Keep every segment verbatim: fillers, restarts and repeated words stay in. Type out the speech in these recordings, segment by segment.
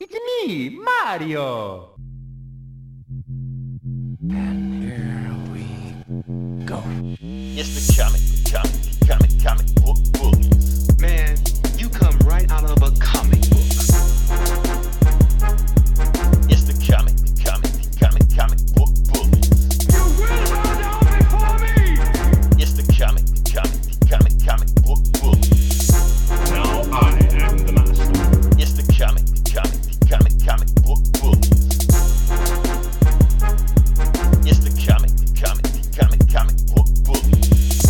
It's me, Mario! And here we go. It's the comic, the comic, comic, comic book bullies. Man, you come right out of a comic book. It's the comic, the comic, the comic, comic book bullies. You will not know it for me! It's the comic, the comic, the comic, comic book bullies. Now I am the master. It's the comic, the comic, the comic, comic book bullies. It's the comic, the comic, the comic, comic book bullies.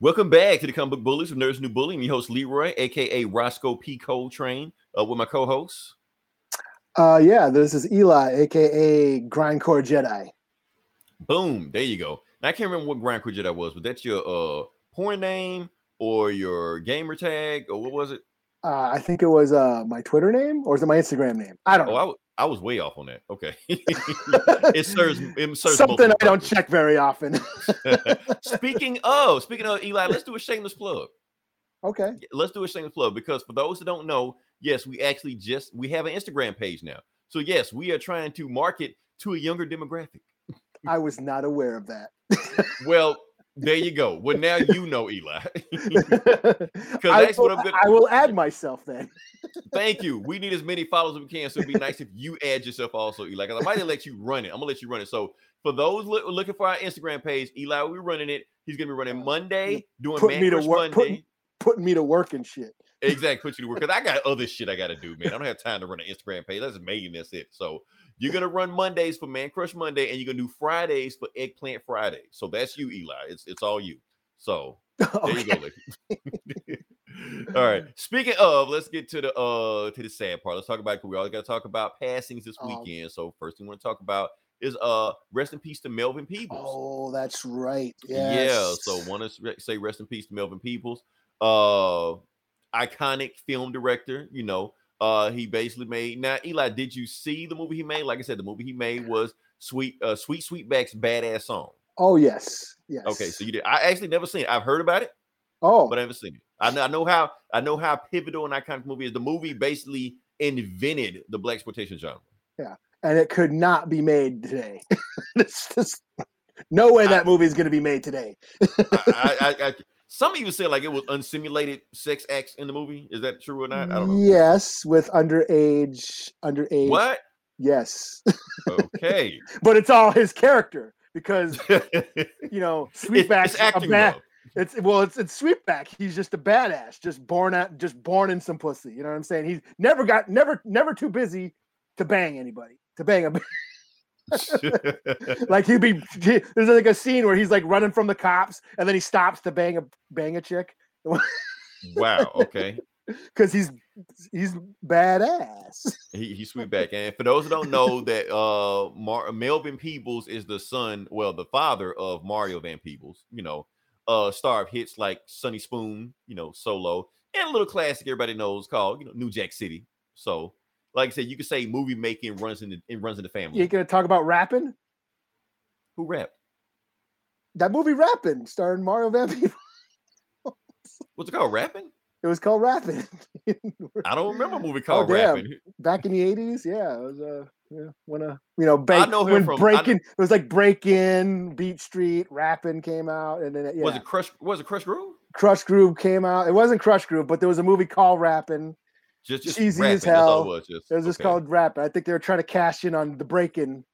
Welcome back to the Comic Book Bullies from Nerds New Bully. I'm your host, Leroy, a k a. Roscoe P. Coltrane, uh, with my co-hosts. Uh, yeah, this is Eli, a k a. Grindcore Jedi. Boom, there you go. Now, I can't remember what Grindcore Jedi was, but that's your uh, porn name or your gamer tag, or what was it? Uh, I think it was uh, my Twitter name, or is it my Instagram name? I don't oh, know. I w- I was way off on that. Okay. it serves it serves something I don't check very often. speaking of, speaking of Eli, let's do a shameless plug. Okay. Let's do a shameless plug because for those that don't know, yes, we actually just we have an Instagram page now. So yes, we are trying to market to a younger demographic. I was not aware of that. Well, there you go. Well, now you know, Eli. I, that's will, what I'm gonna... I will add myself then. Thank you. We need as many followers as we can, so it'd be nice if you add yourself also, Eli. I might let you run it. I'm going to let you run it. So for those lo- looking for our Instagram page, Eli will be running it. He's going to be running Monday, doing put me to work, Monday. Put, putting me to work and shit. Exactly. Put you to work. Because I got other shit I got to do, man. I don't have time to run an Instagram page. That's amazing. That's it. So you're going to run Mondays for Man Crush Monday, and you're going to do Fridays for Eggplant Friday. So that's you, Eli. It's it's all you. So there you go. All right. Speaking of, let's get to the uh to the sad part. Let's talk about it because we always got to talk about passings this weekend. Um, so first thing we want to talk about is uh rest in peace to Melvin Peebles. Oh, that's right. Yes. Yeah. So want to say rest in peace to Melvin Peebles. Uh, iconic film director. You know. Uh, he basically made now. Eli, did you see the movie he made? Like I said, the movie he made was Sweet uh, Sweet Sweetback's Badass Song. Oh yes, yes. Okay, so you did. I actually never seen it. I've heard about it. Oh, but I haven't seen it. I know, I know how. I know how pivotal and iconic movie is. The movie basically invented the blaxploitation genre. Yeah, and it could not be made today. It's just no way that movie is going to be made today. I, I, I, I Some even say like it was unsimulated sex acts in the movie. Is that true or not? I don't know. Yes, with underage, underage. What? Yes. Okay. But it's all his character because you know Sweetback. It's, it's acting. Ba- it's well, it's it's Sweetback. He's just a badass, just born out, just born in some pussy. You know what I'm saying? He's never got, never, never too busy to bang anybody, to bang a. Like he'd be he, there's like a scene where he's like running from the cops and then he stops to bang a bang a chick. Wow, okay. Because he's he's badass. He he's Sweetback. And for those who don't know that uh Mar- Melvin Peebles is the son, well, the father of Mario Van Peebles, you know, uh star of hits like Sunny Spoon, you know, Solo, and a little classic everybody knows called, you know, New Jack City. So like I said, you could say movie making runs in the it runs in the family. You gonna talk about rapping? Who rapped? That movie Rapping, starring Mario Van Peebles. What's it called? Rapping? It was called Rapping. I don't remember a movie called oh, Rapping. Back in the eighties, yeah, it was uh, yeah, when uh, you know, bank, I know when from, breaking. It was like Break In, Beat Street, Rapping came out, and then yeah. was it Crush? Was it Crush Groove? Crush Groove came out. It wasn't Crush Groove, but there was a movie called Rapping. Just, just easy rapping. As hell. It was just, it was just okay. Called rap. I think they were trying to cash in on the break-in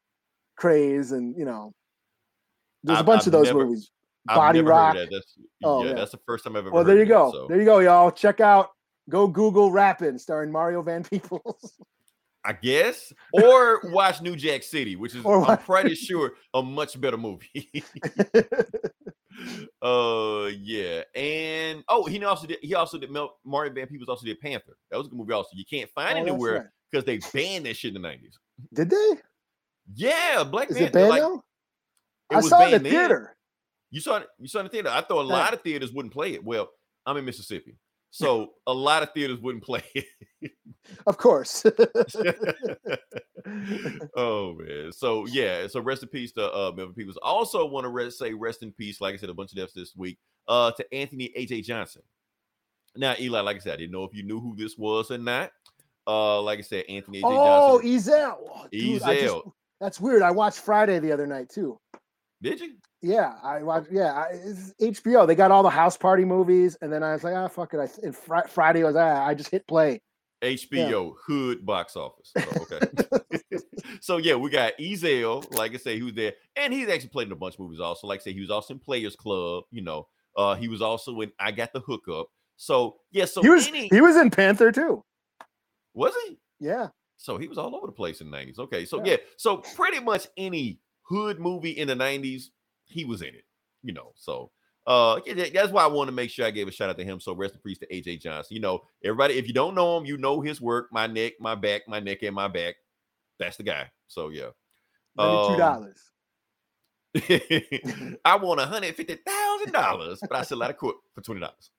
craze, and you know, there's I've, a bunch I've of those never, movies. Body Rock. That. That's, oh, yeah, yeah, that's the first time I've ever. Well, heard there you that, go. So. There you go, y'all. Check out. Go Google Rapping, starring Mario Van Peebles. I guess, or watch New Jack City, which is or I'm pretty sure a much better movie. Uh yeah, and oh, he also did. He also did. Mel, Mario Van Peebles also did Panther. That was a good movie. Also, you can't find oh, it anywhere because right. They banned that shit in the nineties. Did they? Yeah, Black Panther. Is it banned like, now? It I saw it in the theater. Then. You saw it. You saw it in the theater. I thought a lot of theaters wouldn't play it. Well, I'm in Mississippi, so a lot of theaters wouldn't play it. Of course. Oh man. So yeah. So rest in peace to uh, Melvin Peebles. Also want to rest, say rest in peace. Like I said, a bunch of deaths this week. Uh, to Anthony H A Johnson. Now, Eli, like I said, I didn't know if you knew who this was or not. Uh, like I said, Anthony A J oh, Johnson. Oh, Ezell. Dude, Ezell. Just, that's weird. I watched Friday the other night, too. Did you? Yeah, I watched. Yeah, I, it's H B O. They got all the house party movies, and then I was like, ah, oh, fuck it. I, and fr- Friday was, ah, I just hit play. H B O, yeah. Hood box office. So, okay. So, yeah, we got Ezell, like I say, who's there. And he's actually played in a bunch of movies also. Like I say, he was also in Players Club, you know. Uh, he was also in I Got the Hookup. So, yeah, so he was, any, he was in Panther, too. Was he? Yeah. So he was all over the place in the nineties. Okay, so, yeah. yeah, so pretty much any hood movie in the nineties, he was in it, you know, so. Uh, that's why I want to make sure I gave a shout out to him. So rest in peace to A J Johnson. You know, everybody, if you don't know him, you know his work. My neck, my back, my neck and my back. That's the guy. So yeah, ninety-two dollars. Um, I want one hundred fifty thousand dollars, but I still out of court for twenty dollars.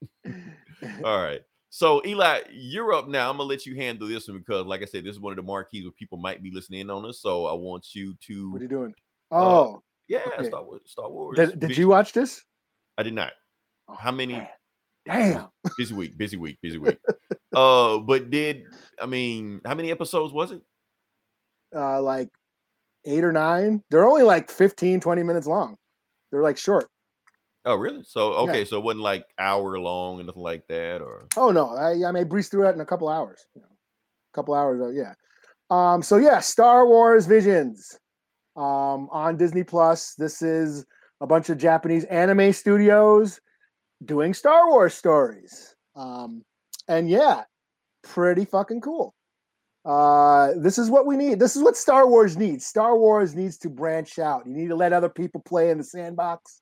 All right. So Eli, you're up now. I'm gonna let you handle this one because, like I said, this is one of the marquees where people might be listening in on us. So I want you to. What are you doing? Oh, uh, yeah, okay. Star Wars. Star Wars. Did, did you watch this? I did not. How many? Damn. Busy week, busy week, busy week. uh, but did I mean how many episodes was it? Uh, like eight or nine. They're only like fifteen, twenty minutes long. They're like short. Oh, really? So okay, yeah. So it wasn't like hour long and nothing like that, or oh no, I I may breeze through that in a couple hours. You know, a couple hours, of, yeah. Um, so yeah, Star Wars Visions, um, on Disney Plus. This is a bunch of Japanese anime studios doing Star Wars stories. Um, and yeah, pretty fucking cool. Uh, this is what we need. This is what Star Wars needs. Star Wars needs to branch out. You need to let other people play in the sandbox.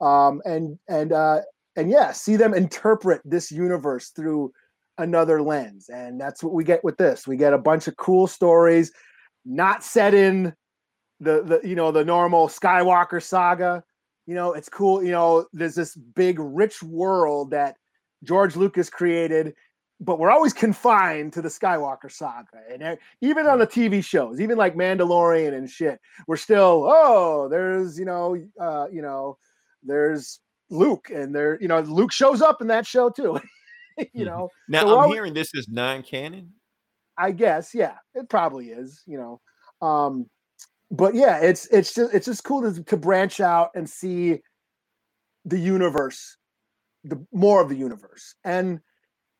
Um, and, and, uh, and yeah, see them interpret this universe through another lens. And that's what we get with this. We get a bunch of cool stories, not set in the, the, you know, the normal Skywalker saga. You know, it's cool. You know, there's this big, rich world that George Lucas created, but we're always confined to the Skywalker saga. And even on the T V shows, even like Mandalorian and shit, we're still, oh, there's, you know, uh, you know, there's Luke, and there, you know, Luke shows up in that show too. You know, now so I'm always, hearing this is non-canon. I guess, yeah, it probably is. You know, um, but yeah, it's it's just it's just cool to, to branch out and see the universe, the more of the universe, and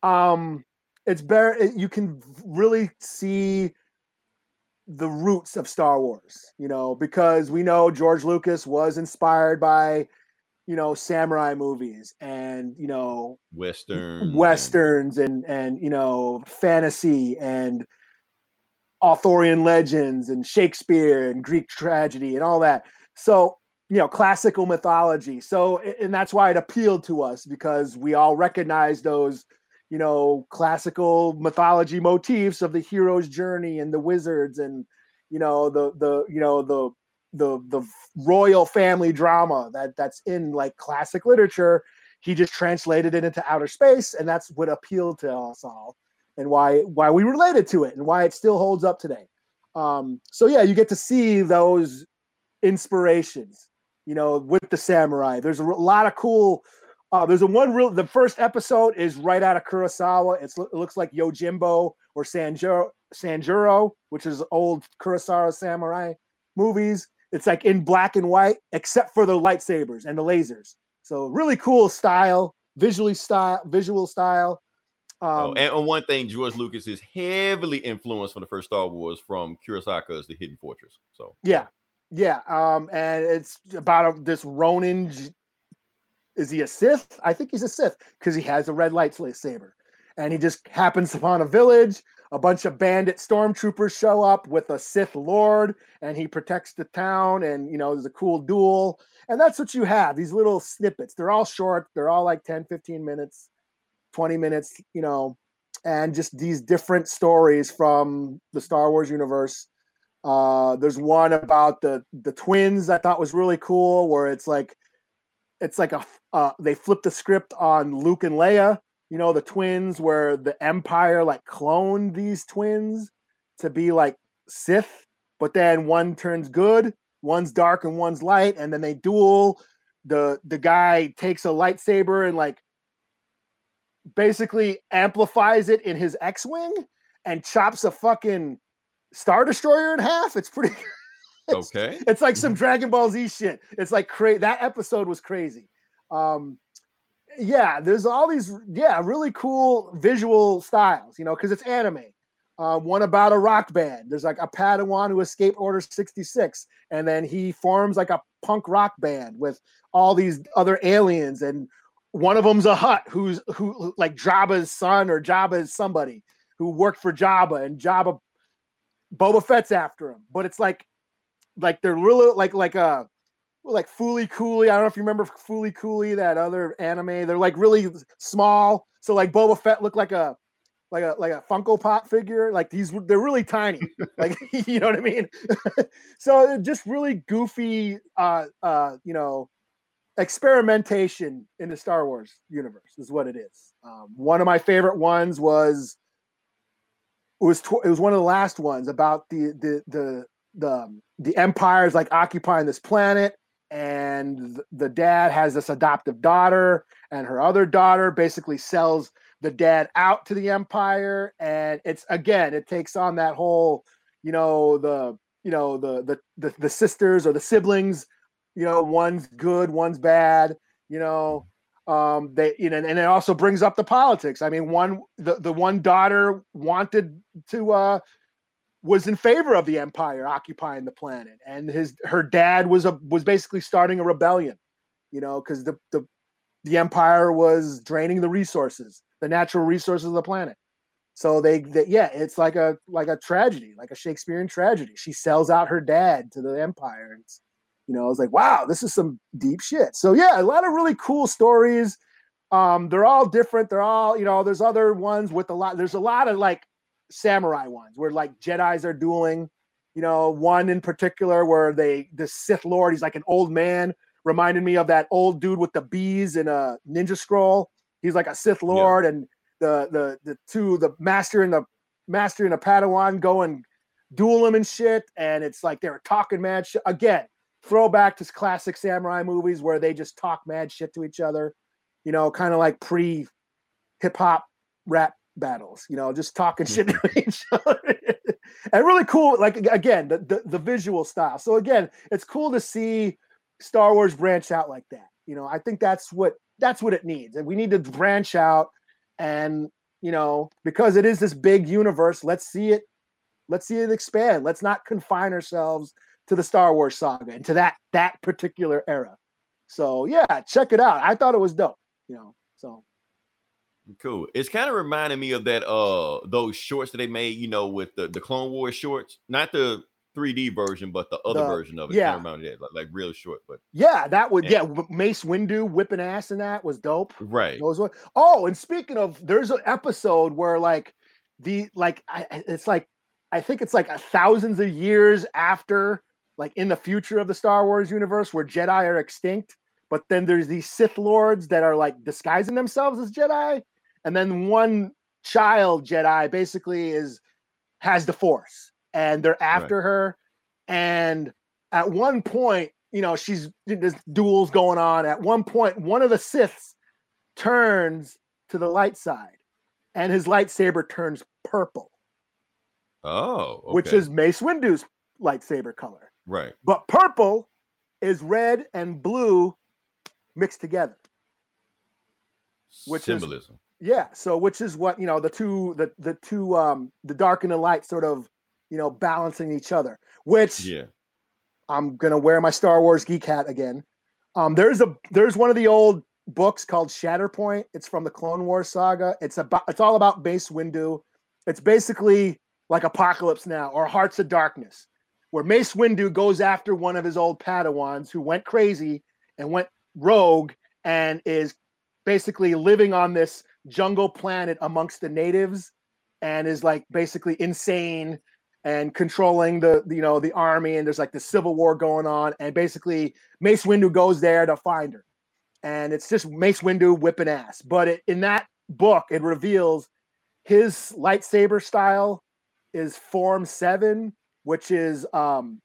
um, it's better. It, you can really see the roots of Star Wars, you know, because we know George Lucas was inspired by, you know, samurai movies and you know Western westerns and and you know fantasy and Arthurian legends and Shakespeare and Greek tragedy and all that. So, you know, classical mythology. So, and that's why it appealed to us because we all recognize those, you know, classical mythology motifs of the hero's journey and the wizards and, you know, the, the, you know, the, the, the royal family drama that that's in like classic literature. He just translated it into outer space, and that's what appealed to us all. And why why we related to it and why it still holds up today. Um, so yeah, you get to see those inspirations, you know, with the samurai. There's a lot of cool. Uh, there's a one real. The first episode is right out of Kurosawa. It's, it looks like Yojimbo or Sanjuro, Sanjuro, which is old Kurosawa samurai movies. It's like in black and white, except for the lightsabers and the lasers. So really cool style, visually style, visual style. Um, oh, and one thing, George Lucas is heavily influenced from the first Star Wars from Kurosawa's The Hidden Fortress. So yeah, yeah, um, and it's about a, this Ronin. Is he a Sith? I think he's a Sith because he has a red lightsaber, and he just happens upon a village. A bunch of bandit stormtroopers show up with a Sith Lord, and he protects the town. And you know, there's a cool duel, and that's what you have. These little snippets. They're all short. They're all like ten, fifteen minutes. twenty minutes, you know, and just these different stories from the Star Wars universe. Uh, there's one about the the twins I thought was really cool, where it's like, it's like a uh, they flipped the script on Luke and Leia. You know, the twins, where the Empire like cloned these twins to be like Sith, but then one turns good, one's dark, and one's light, and then they duel. The the guy takes a lightsaber and like basically amplifies it in his X-Wing and chops a fucking Star Destroyer in half. It's pretty... It's, okay. It's like some Dragon Ball Z shit. It's like crazy. That episode was crazy. Um, yeah, there's all these, yeah, really cool visual styles, you know, because it's anime. Uh, one about a rock band. There's like a Padawan who escaped Order sixty-six, and then he forms like a punk rock band with all these other aliens, and one of them's a Hutt, who's who like Jabba's son or Jabba's somebody who worked for Jabba, and Jabba Boba Fett's after him. But it's like, like they're really like like a like Foolie Cooley. I don't know if you remember Foolie Cooley, that other anime. They're like really small. So like Boba Fett looked like a like a like a Funko Pop figure. Like these, they're really tiny. Like you know what I mean. So just really goofy, uh, uh, you know, experimentation in the Star Wars universe is what it is. Um, one of my favorite ones was it was tw- it was one of the last ones about the the the. the the Empire is like occupying this planet, and th- the dad has this adoptive daughter, and her other daughter basically sells the dad out to the Empire. And it's, again, it takes on that whole, you know, the, you know, the, the, the, the sisters or the siblings, you know, one's good, one's bad, you know, um, they, you know, and it also brings up the politics. I mean, one, the, the one daughter wanted to, uh, was in favor of the Empire occupying the planet, and his her dad was a was basically starting a rebellion, you know, because the, the the Empire was draining the resources, the natural resources of the planet. So they, they yeah, it's like a like a tragedy, like a Shakespearean tragedy. She sells out her dad to the Empire. It's, you know, I was like, wow, this is some deep shit. So yeah, a lot of really cool stories. Um, they're all different. They're all, you know, there's other ones with a lot. There's a lot of like samurai ones where like Jedis are dueling, you know, one in particular where they, the Sith Lord, he's like an old man, reminded me of that old dude with the bees in a Ninja Scroll. He's like a Sith Lord, yeah. And the, the, the two, the master and the master and the Padawan go and duel him and shit. And it's like, they're talking mad shit. Again, throwback to classic samurai movies where they just talk mad shit to each other, you know, kind of like pre hip hop rap battles, you know, just talking shit to each other. And really cool, like, again, the, the the visual style. So again, it's cool to see Star Wars branch out like that, you know. I think that's what that's what it needs, and we need to branch out. And, you know, because it is this big universe, let's see it let's see it expand. Let's not confine ourselves to the Star Wars saga and to that that particular era. So yeah, check it out. I thought it was dope, you know. So cool. It's kind of reminding me of that uh those shorts that they made, you know, with the, the Clone Wars shorts, not the three D version, but the other the, version of it. Yeah, kind of reminded me of that, like, like real short. But yeah, that would and, yeah, Mace Windu whipping ass in that was dope. Right. Those were, oh, and speaking of, there's an episode where like the like I, it's like I think it's like a thousands of years after, like in the future of the Star Wars universe, where Jedi are extinct, but then there's these Sith Lords that are like disguising themselves as Jedi. And then one child Jedi basically is has the Force, and they're after right. her. And at one point, you know, she's there's duels going on. At one point, one of the Siths turns to the light side, and his lightsaber turns purple. Oh, okay. Which is Mace Windu's lightsaber color, right? But purple is red and blue mixed together, which symbolism. Is, Yeah, so which is what, you know, the two, the the two, um, the dark and the light sort of, you know, balancing each other, which yeah. I'm going to wear my Star Wars geek hat again. Um, there's a, there's one of the old books called Shatterpoint. It's from the Clone Wars saga. It's about, it's all about Mace Windu. It's basically like Apocalypse Now or Hearts of Darkness, where Mace Windu goes after one of his old Padawans who went crazy and went rogue and is basically living on this jungle planet amongst the natives, and is like basically insane and controlling the, you know, the army, and there's like the civil war going on, and basically Mace Windu goes there to find her, and it's just Mace Windu whipping ass. But it, in that book, it reveals his lightsaber style is Form Seven, which is um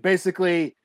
basically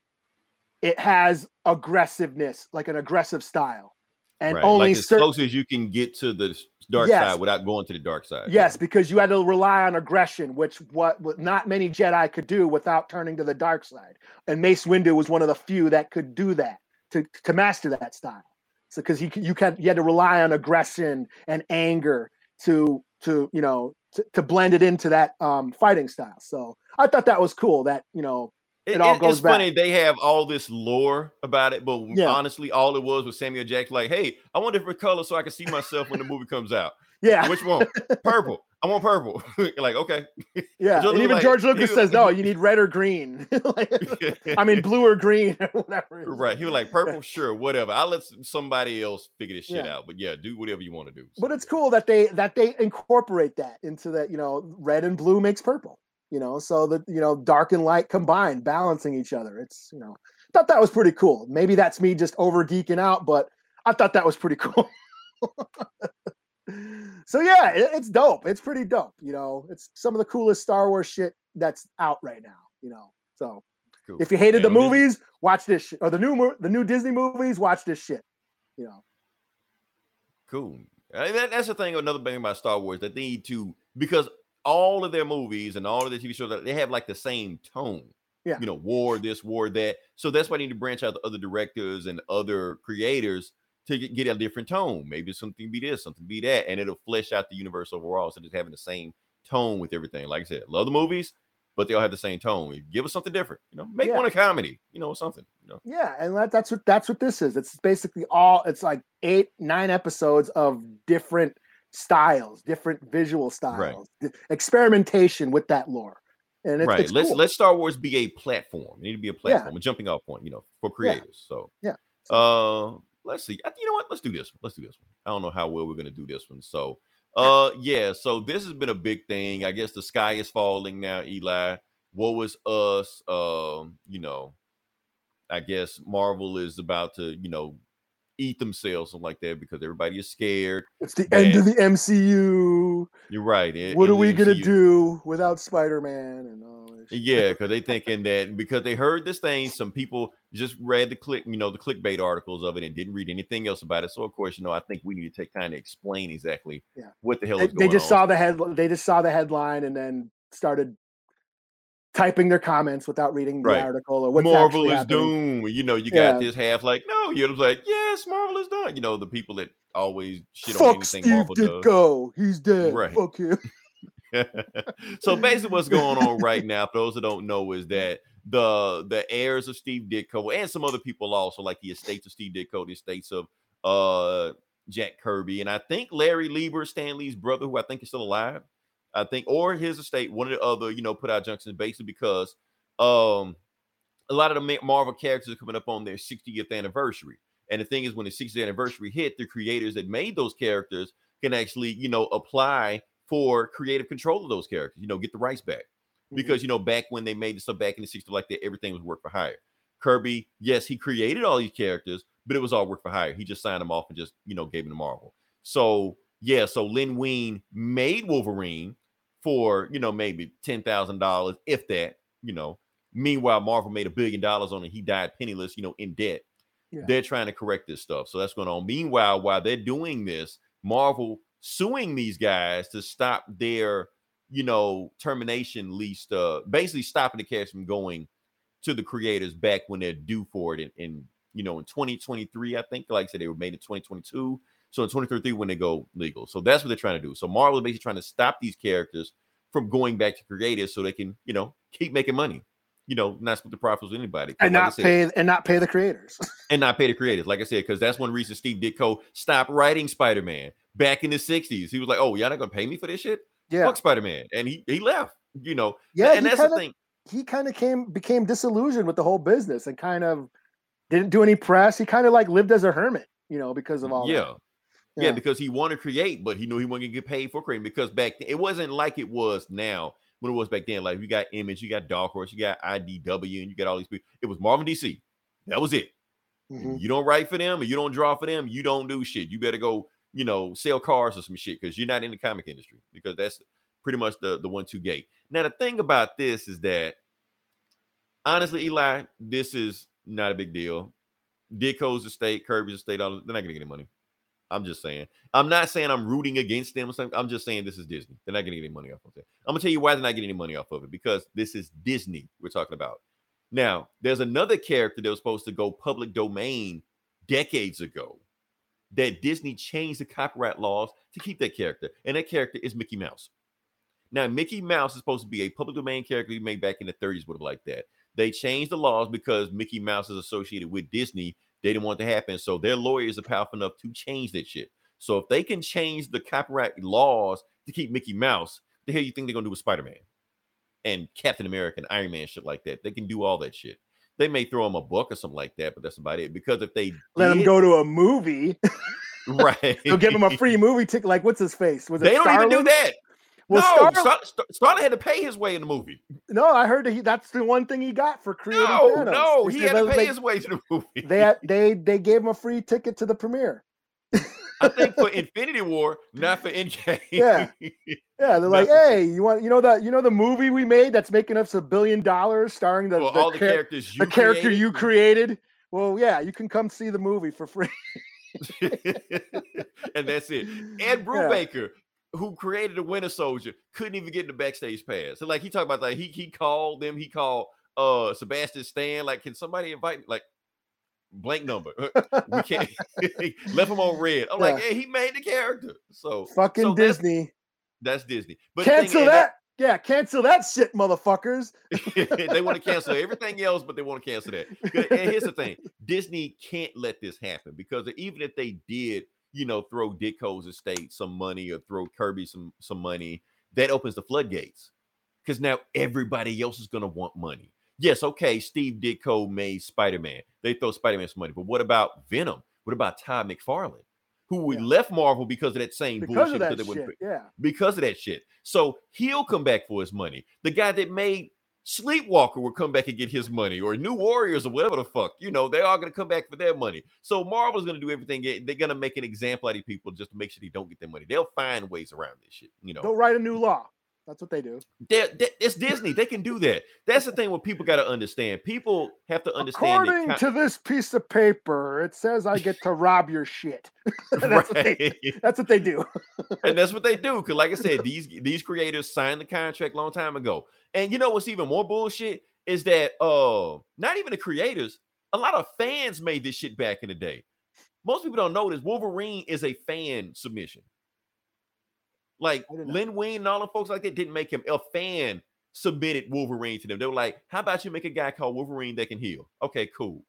it has aggressiveness, like an aggressive style. and right. only like as cer- close as you can get to the dark yes. side without going to the dark side. Yes, yeah. because you had to rely on aggression, which what, what not many Jedi could do without turning to the dark side. And Mace Windu was one of the few that could do that, to to master that style. So because he you can you had to rely on aggression and anger to to you know to, to blend it into that um, fighting style. So I thought that was cool. That you know. It, it all goes it's back. Funny they have all this lore about it, but yeah. honestly, all it was was Samuel Jackson. Like, hey, I want different colors so I can see myself when the movie comes out. Yeah, which one? Purple. I want purple. Like, okay. Yeah, and even like, George Lucas says, no, you need red or green. Like, I mean, blue or green or whatever. Right. He was like, purple, sure, whatever. I'll let somebody else figure this shit yeah. out. But yeah, do whatever you want to do. So. But it's cool that they that they incorporate that into that. You know, red and blue makes purple. You know, so that, you know, dark and light combined, balancing each other. It's, you know, thought that was pretty cool. Maybe that's me just over geeking out, but I thought that was pretty cool. So, yeah, it, it's dope. It's pretty dope. You know, it's some of the coolest Star Wars shit that's out right now, you know, so cool. If you hated yeah, the movies, Disney. Watch this shit. Or the new, the new Disney movies, watch this shit, you know. Cool. And that, that's the thing. Another thing about Star Wars that they need to, because all of their movies and all of their T V shows, they have like the same tone, yeah. you know, war, this, war, that. So that's why they need to branch out to other directors and other creators to get a different tone. Maybe something be this, something be that, and it'll flesh out the universe overall. So just having the same tone with everything. Like I said, love the movies, but they all have the same tone. Give us something different, you know, make yeah. one a comedy, you know, something, you know? Yeah. And that, that's what, that's what this is. It's basically all, it's like eight, nine episodes of different styles, different visual styles, right. experimentation with that lore, and it's, right. it's let's cool. let Star Wars be a platform. It need to be a platform, yeah. a jumping off point, you know, for creators. Yeah. So yeah, uh, let's see. You know what? Let's do this one. Let's do this one. I don't know how well we're gonna do this one. So, uh, yeah. So this has been a big thing. I guess the sky is falling now. Eli, Woe Is Us. Um, you know, I guess Marvel is about to, you know. eat themselves, something like that, because everybody is scared. It's the end of the M C U. You're right. It, what are we gonna do without Spider-Man and all this shit? Yeah, because they thinking that because they heard this thing, some people just read the click, you know, the clickbait articles of it and didn't read anything else about it. So of course, you know, I think we need to take time to explain exactly yeah. what the hell is they, going they just on. saw the head. They just saw the headline and then started typing their comments without reading the right. article or what's Marvel is happening. Doom. You know, you got yeah. this half like, no, you're like, yes, Marvel is done. You know, the people that always shit Fuck on anything Steve Marvel Ditko. does. Go. He's dead. Right. Fuck you. So basically what's going on right now, for those that don't know, is that the the heirs of Steve Ditko and some other people also, like the estates of Steve Ditko, the estates of uh, Jack Kirby, and I think Larry Lieber, Stan Lee's brother, who I think is still alive, I think, or his estate, one or the other, you know, put out junctions basically because um, a lot of the Marvel characters are coming up on their sixtieth anniversary. And the thing is, when the sixtieth anniversary hit, the creators that made those characters can actually, you know, apply for creative control of those characters, you know, get the rights back. Mm-hmm. Because, you know, back when they made the stuff back in the sixties, like that, everything was work for hire. Kirby, yes, he created all these characters, but it was all work for hire. He just signed them off and just, you know, gave them to Marvel. So, yeah, so Len Wein made Wolverine for, you know, maybe ten thousand dollars, if that, you know. Meanwhile, Marvel made a billion dollars on it. He died penniless, you know, in debt. Yeah. They're trying to correct this stuff. So that's going on. Meanwhile, while they're doing this, Marvel suing these guys to stop their, you know, termination lease, uh, basically stopping the cash from going to the creators back when they're due for it in, in you know, in twenty twenty-three, I think. Like I said, they were made in twenty twenty-two. So in twenty thirty-three, when they go legal. So that's what they're trying to do. So Marvel is basically trying to stop these characters from going back to creators so they can, you know, keep making money, you know, not split the profits with anybody. And like not said, pay and not pay the creators. And not pay the creators. Like I said, because that's one reason Steve Ditko stopped writing Spider-Man back in the sixties. He was like, oh, y'all not going to pay me for this shit? Yeah. Fuck Spider-Man. And he, he left, you know. Yeah, and that's kinda, the thing. He kind of came became disillusioned with the whole business and kind of didn't do any press. He kind of like lived as a hermit, you know, because of all yeah. that. Yeah, yeah, because he wanted to create, but he knew he wasn't going to get paid for creating because back then, it wasn't like it was now when it was back then. Like, you got Image, you got Dark Horse, you got I D W, and you got all these people. It was Marvel D C. That was it. Mm-hmm. You don't write for them, or you don't draw for them, you don't do shit. You better go, you know, sell cars or some shit because you're not in the comic industry because that's pretty much the, the one-two gate. Now, the thing about this is that, honestly, Eli, this is not a big deal. Ditko's estate, Kirby's estate, all, they're not going to get any money. I'm just saying. I'm not saying I'm rooting against them or something. I'm just saying this is Disney. They're not getting any money off of it. I'm going to tell you why they're not getting any money off of it, because this is Disney we're talking about. Now, there's another character that was supposed to go public domain decades ago that Disney changed the copyright laws to keep that character. And that character is Mickey Mouse. Now, Mickey Mouse is supposed to be a public domain character you made back in the thirties, would have liked that. They changed the laws because Mickey Mouse is associated with Disney. They didn't want it to happen. So their lawyers are powerful enough to change that shit. So if they can change the copyright laws to keep Mickey Mouse, the hell you think they're going to do with Spider-Man and Captain America and Iron Man, shit like that? They can do all that shit. They may throw him a book or something like that, but that's about it. Because if they let did, him go to a movie, right? They'll give him a free movie ticket. Like, what's his face? Was it they don't Starling? Even do that. Well, no, Starling Star- Star- had to pay his way in the movie. No, I heard that he, that's the one thing he got for creating no, Thanos. No, he had to pay they, his way to the movie. They they they gave him a free ticket to the premiere. I think for Infinity War, not for Endgame. Yeah, yeah. They're like, hey, you want you know that you know the movie we made that's making us a billion dollars, starring the, well, the all the char- characters you the created? character you created. Well, yeah, you can come see the movie for free. And that's it. Ed Brubaker. Yeah. Who created the Winter Soldier couldn't even get in the backstage pass. So like he talked about that. Like, he he called them. He called uh Sebastian Stan. Like, can somebody invite me? Like, blank number. We can't. Left him on red. I'm yeah. like, hey, he made the character. So fucking so Disney. That's, that's Disney. But cancel thing, that. that. Yeah, cancel that shit, motherfuckers. They want to cancel everything else, but they want to cancel that. And here's the thing: Disney can't let this happen, because even if they did, you know, throw Ditko's estate some money or throw Kirby some, some money, that opens the floodgates, because now everybody else is going to want money. Yes, okay, Steve Ditko made Spider-Man. They throw Spider-Man some money, but what about Venom? What about Todd McFarlane, who we yeah. left Marvel because of that same because bullshit? Of that shit, yeah. Because of that shit. So he'll come back for his money. The guy that made Sleepwalker will come back and get his money, or New Warriors, or whatever the fuck. You know, they're all going to come back for their money. So Marvel's going to do everything. They're going to make an example out of people just to make sure they don't get their money. They'll find ways around this shit. You know, they'll write a new law. That's what they do. They're, they're, it's Disney. They can do that. That's the thing. What people got to understand. People have to understand. According that con- to this piece of paper, it says I get to rob your shit. That's, right. what they, that's what they do. And that's what they do. Because, like I said, these these creators signed the contract a long time ago. And you know what's even more bullshit is that uh, not even the creators, a lot of fans made this shit back in the day. Most people don't know this. Wolverine is a fan submission. Like Lin Wayne and all the folks like that didn't make him. A fan submitted Wolverine to them. They were like, how about you make a guy called Wolverine that can heal? Okay, cool.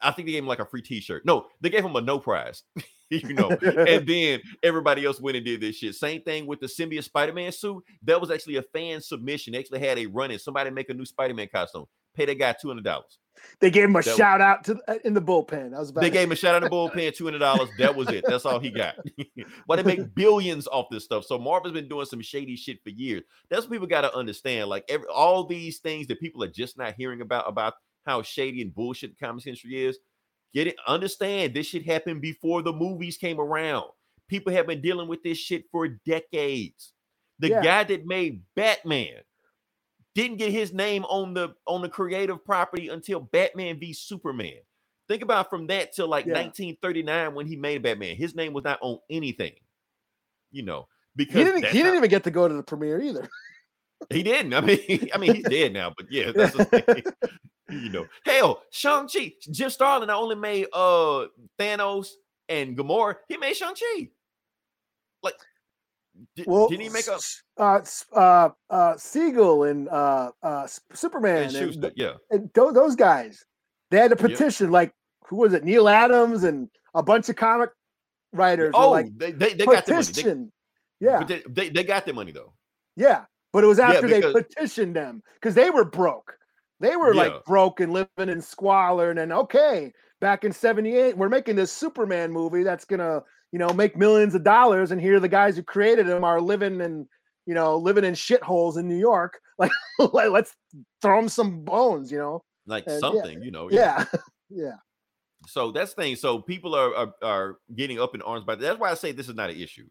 I think they gave him like a free t-shirt. No, they gave him a no prize, you know. And then everybody else went and did this shit. Same thing with the symbiote Spider-Man suit. That was actually a fan submission. They actually had a run-in. Somebody make a new Spider-Man costume. Pay that guy two hundred dollars. They gave him a that shout was, out to in the bullpen. I was about they to- gave him a shout out in the bullpen, two hundred dollars. That was it. That's all he got. Why they make billions off this stuff. So Marvel's been doing some shady shit for years. That's what people got to understand. Like every, all these things that people are just not hearing about, about how shady and bullshit the comics industry is. Get it? Understand this shit happened before the movies came around. People have been dealing with this shit for decades. The yeah. guy that made Batman didn't get his name on the on the creative property until Batman v Superman. Think about from that till like yeah. nineteen thirty-nine when he made Batman. His name was not on anything, you know, because he didn't, he didn't how- even get to go to the premiere either. He didn't. I mean, I mean, he's dead now, but yeah, that's the thing. You know, hell, Shang-Chi, Jim Starlin not only made uh Thanos and Gamora, he made Shang-Chi. Like, did, well, did he make a uh uh uh Siegel and uh uh Superman and, Schuster, and yeah and th- those guys, they had a petition yeah. like who was it Neil Adams and a bunch of comic writers oh like, they they, they got the money they, yeah but they, they they got their money though yeah but it was after yeah, because, they petitioned them because they were broke they were yeah. like broke and living in squalor and then okay back in seventy-eight we're making this Superman movie that's gonna you know, make millions of dollars, and here the guys who created them are living in, you know, living in shitholes in New York. Like, let's throw them some bones, you know? Like and something, yeah. you know? Yeah, yeah. So that's the thing. So people are, are are getting up in arms by that. That's why I say this is not an issue.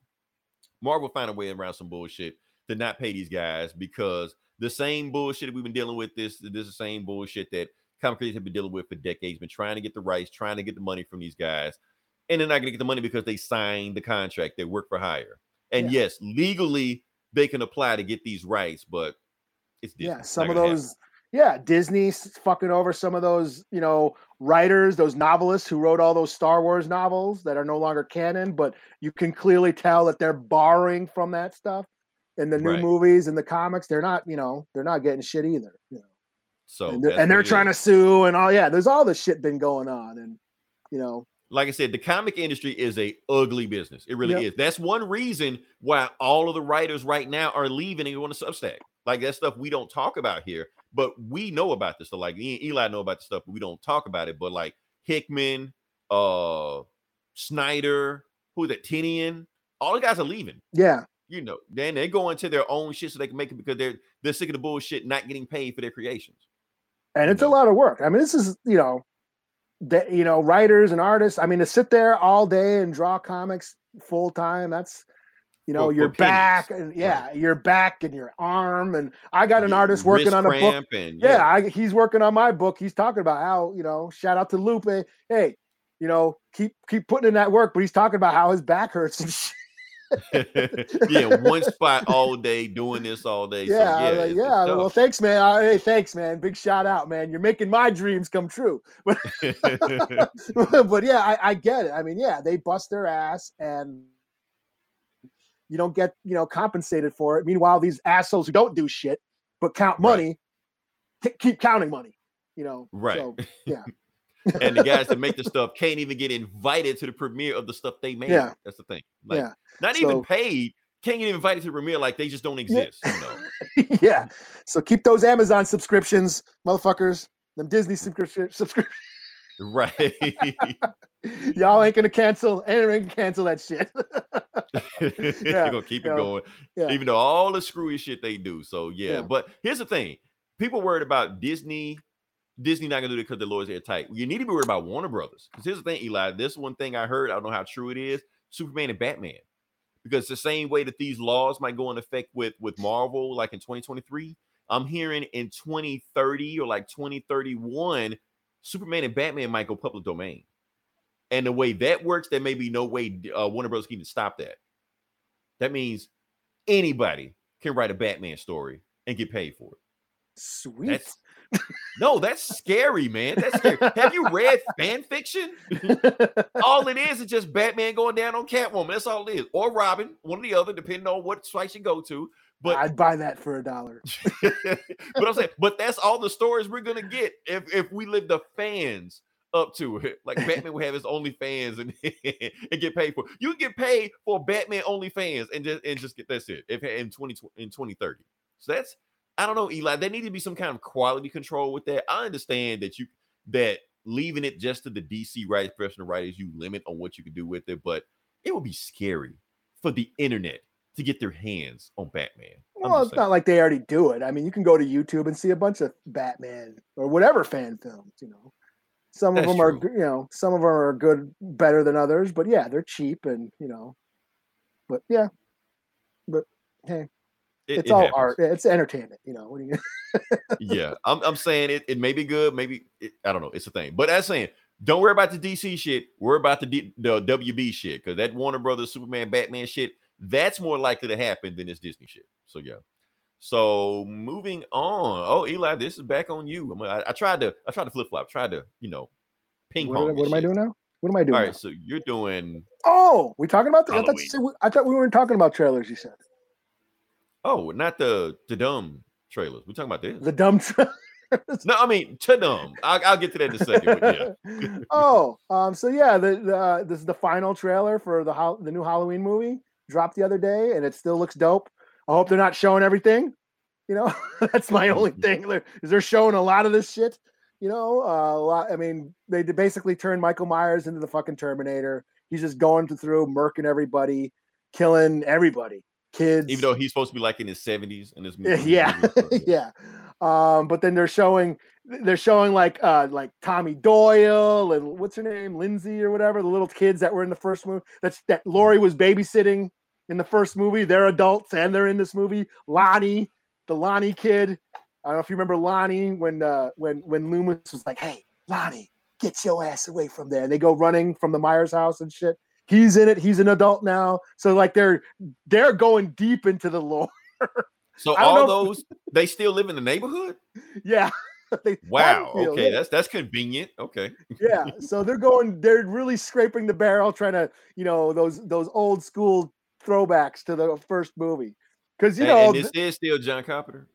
Marvel will find a way around some bullshit to not pay these guys, because the same bullshit we've been dealing with, this, this is the same bullshit that comic creators have been dealing with for decades, been trying to get the rights, trying to get the money from these guys. and they're not going to get the money because they signed the contract. They work for hire. And yeah. yes, legally they can apply to get these rights, but it's Disney. Yeah, some of those. Happen. Yeah, Disney's fucking over some of those, you know, writers, those novelists who wrote all those Star Wars novels that are no longer canon, but you can clearly tell that they're borrowing from that stuff. In the new right. movies and the comics, they're not, you know, they're not getting shit either. You know? So and they're, and they're trying is. to sue and all. Yeah, there's all this shit been going on, and you know, like I said, the comic industry is a ugly business. It really yep. is. That's one reason why all of the writers right now are leaving and going to Substack. Like that stuff we don't talk about here, but we know about this. So like Eli know about the stuff, but we don't talk about it. But like Hickman, uh, Snyder, who's that? Tinian, all the guys are leaving. Yeah. You know, then they go into their own shit so they can make it because they're they're sick of the bullshit, not getting paid for their creations. And it's you know? a lot of work. I mean, this is, you know, that you know, writers and artists. I mean, to sit there all day and draw comics full time, that's you know, for, your for back and yeah, right. your back and your arm. And I got an your artist working on a book. And, yeah, yeah. I, he's working on my book. He's talking about how, you know, shout out to Lupe. Hey, you know, keep keep putting in that work, but he's talking about how his back hurts and shit. yeah, one spot all day doing this all day. Yeah, so, yeah, like, yeah. well, thanks, man. I, hey, thanks, man. Big shout out, man. You're making my dreams come true. But, but yeah, I, I get it. I mean, yeah, they bust their ass, and you don't get you know compensated for it. Meanwhile, these assholes who don't do shit but count money right. t- keep counting money. You know, right? So, yeah. And the guys that make the stuff can't even get invited to the premiere of the stuff they made. Yeah. That's the thing. Like, yeah. Not so, even paid. Can't get invited to the premiere. Like they just don't exist. Yeah. You know? yeah. So keep those Amazon subscriptions, motherfuckers. Them Disney subscription subscriptions. Right. Y'all ain't gonna cancel. Ain't gonna cancel that shit. yeah. They're gonna keep you it know, going, yeah. even though all the screwy shit they do. So yeah. yeah. But here's the thing: people worried about Disney. Disney not gonna do it because the lawyers are tight. You need to be worried about Warner Brothers. Because here's the thing, Eli. This one thing I heard, I don't know how true it is. Superman and Batman, because the same way that these laws might go in effect with with Marvel, like in twenty twenty-three, I'm hearing in twenty thirty or like twenty thirty-one, Superman and Batman might go public domain. And the way that works, there may be no way uh, Warner Brothers can even stop that. That means anybody can write a Batman story and get paid for it. Sweet. That's, no, that's scary, man. That's scary. Have you read fan fiction? All it is is just Batman going down on Catwoman. That's all it is. Or Robin, one or the other, depending on what slice you go to. But I'd buy that for a dollar. But I'm saying, but that's all the stories we're gonna get if if we live the fans up to it. Like Batman will have his OnlyFans and and get paid for. You can get paid for Batman OnlyFans and just and just get that's it. If in twenty in twenty thirty, so that's. I don't know, Eli. There needs to be some kind of quality control with that. I understand that you that leaving it just to the D C writers, professional writers, you limit on what you can do with it, but it would be scary for the internet to get their hands on Batman. I'm well, it's saying. Not like they already do it. I mean, you can go to YouTube and see a bunch of Batman or whatever fan films, you know. Some That's of them true. are, you know, some of them are good, better than others, but yeah, they're cheap and, you know, but yeah, but hey. It, it's it all happens. Art. It's entertainment, you know. What do you? yeah, I'm. I'm saying it. It may be good. Maybe it, I don't know. It's a thing. But I'm saying, don't worry about the D C shit. Worry about the D, the W B shit, because that Warner Brothers, Superman, Batman shit, that's more likely to happen than this Disney shit. So yeah. So moving on. Oh, Eli, this is back on you. I'm, I, I tried to. I tried to flip flop. Tried to. You know, ping pong. What, what am I doing now? What am I doing? All right. Now? So you're doing. Oh, we talking about the. I thought, you said, I thought we weren't talking about trailers. You said. Oh, not the the dumb trailers. We're talking about this. The dumb trailers. No, I mean to dumb. I'll, I'll get to that in a second. But yeah. oh, um. So yeah, the, the uh, this is the final trailer for the ho- the new Halloween movie dropped the other day, and it still looks dope. I hope they're not showing everything. You know, that's my only thing. They're, is they're showing a lot of this shit. You know, uh, a lot. I mean, they basically turned Michael Myers into the fucking Terminator. He's just going through murking everybody, killing everybody. Kids, even though he's supposed to be like in his seventies in this movie, yeah, yeah. Um, but then they're showing, they're showing like, uh, like Tommy Doyle and what's her name, Lindsay or whatever, the little kids that were in the first movie. That's that Laurie was babysitting in the first movie. They're adults and they're in this movie. Lonnie, the Lonnie kid. I don't know if you remember Lonnie when, uh, when when Loomis was like, "Hey, Lonnie, get your ass away from there. And they go running from the Myers house and shit. He's in it. He's an adult now. So like they're, they're going deep into the lore. So all those, if... they still live in the neighborhood? Yeah. They, wow. Okay. Live. That's, that's convenient. Okay. Yeah. So they're going, they're really scraping the barrel, trying to, you know, those, those old school throwbacks to the first movie. Cause you and, know, and this th- is still John Carpenter.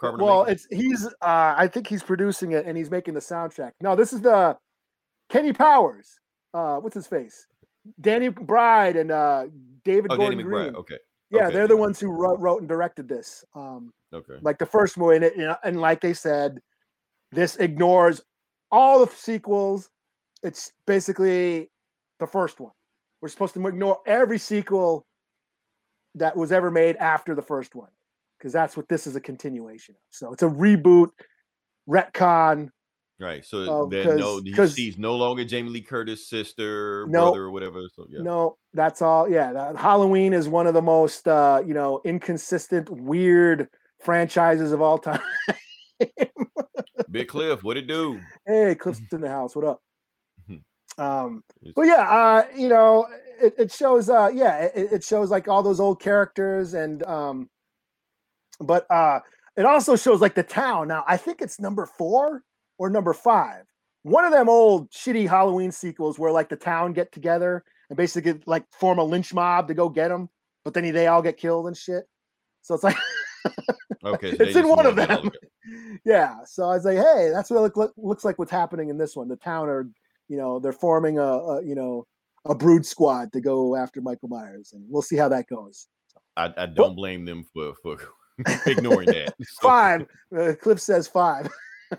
Carpenter well, it's, he's, uh, I think he's producing it and he's making the soundtrack. No, this is the Kenny Powers. Uh, what's his face? Danny McBride and uh, David oh, Gordon Danny Green. Okay. Yeah, okay. They're the ones who wrote, wrote and directed this. Um, okay. Like the first movie, and, it, you know, and like they said, this ignores all the sequels. It's basically the first one. We're supposed to ignore every sequel that was ever made after the first one, because that's what this is a continuation of. So it's a reboot, retcon. Right, so um, then no, he's no longer Jamie Lee Curtis' sister, no, brother, or whatever. So yeah, no, that's all. Yeah, that, Halloween is one of the most uh, you know, inconsistent, weird franchises of all time. Big Cliff, what it do? Hey, Cliff's in the house. What up? um, but yeah, uh, you know, it, it shows. Uh, yeah, it, it shows like all those old characters, and um, but uh, it also shows like the town. Now, I think it's number four. Or number five, one of them old shitty Halloween sequels where like the town get together and basically like form a lynch mob to go get them, but then they all get killed and shit. So it's like, okay, so it's in one of them. Yeah. So I was like, hey, that's what it look, look, looks like what's happening in this one. The town are, you know, they're forming a, a, you know, a brood squad to go after Michael Myers, and we'll see how that goes. I, I don't but, blame them for, for ignoring that. So. Five. Uh, Cliff says five.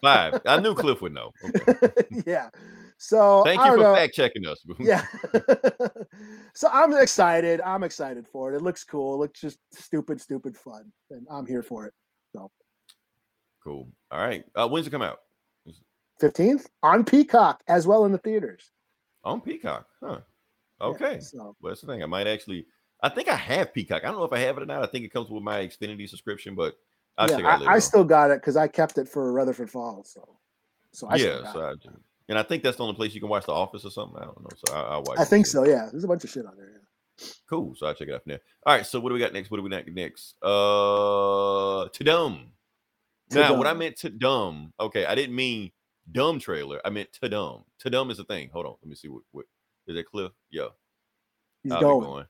Five. I knew Cliff would know. Okay. Yeah. So thank you for know. fact checking us. Yeah. So I'm excited. I'm excited for it. It looks cool. It looks just stupid, stupid fun, and I'm here for it. So cool. All right. Uh, when's it come out? fifteenth on Peacock as well in the theaters. On Peacock, huh? Okay. Yeah, so. Well, that's the thing. I might actually. I think I have Peacock. I don't know if I have it or not. I think it comes with my Xfinity subscription, but. I, yeah, I, I still got it because I kept it for Rutherford Falls. So, so I yeah, so I do. And I think that's the only place you can watch The Office or something. I don't know. So I, I watch. I think so. Yeah, there's a bunch of shit on there. Yeah. Cool. So I check it out from there. All right. So what do we got next? What do we got next? Uh, to dumb. Now, what I meant to dumb. Okay, I didn't mean dumb trailer. I meant to dumb. To dumb is a thing. Hold on. Let me see what. what is that Cliff? Yeah. He's going. going.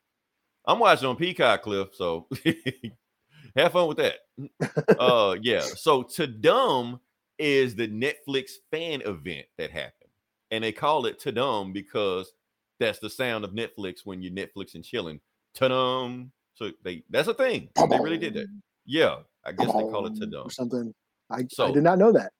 I'm watching on Peacock, Cliff. So. Have fun with that. uh, yeah. So To Dumb is the Netflix fan event that happened, and they call it To Dumb because that's the sound of Netflix when you're Netflix and chilling. To Dumb. So they that's a thing. They really did that. Yeah, I guess they call it To Dumb or something. I, so, I did not know that.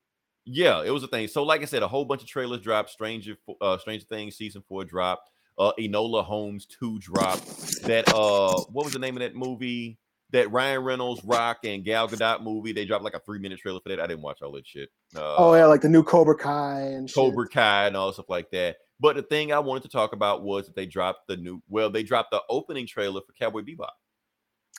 Yeah, it was a thing. So like I said, a whole bunch of trailers dropped. Stranger, uh, Stranger Things season four dropped. Uh, Enola Holmes two dropped. That uh, what was the name of that movie? That Ryan Reynolds, Rock, and Gal Gadot movie. They dropped like a three-minute trailer for that. I didn't watch all that shit. Uh, oh, yeah, like the new Cobra Kai and Cobra shit. Kai and all stuff like that. But the thing I wanted to talk about was that they dropped the new... Well, they dropped the opening trailer for Cowboy Bebop.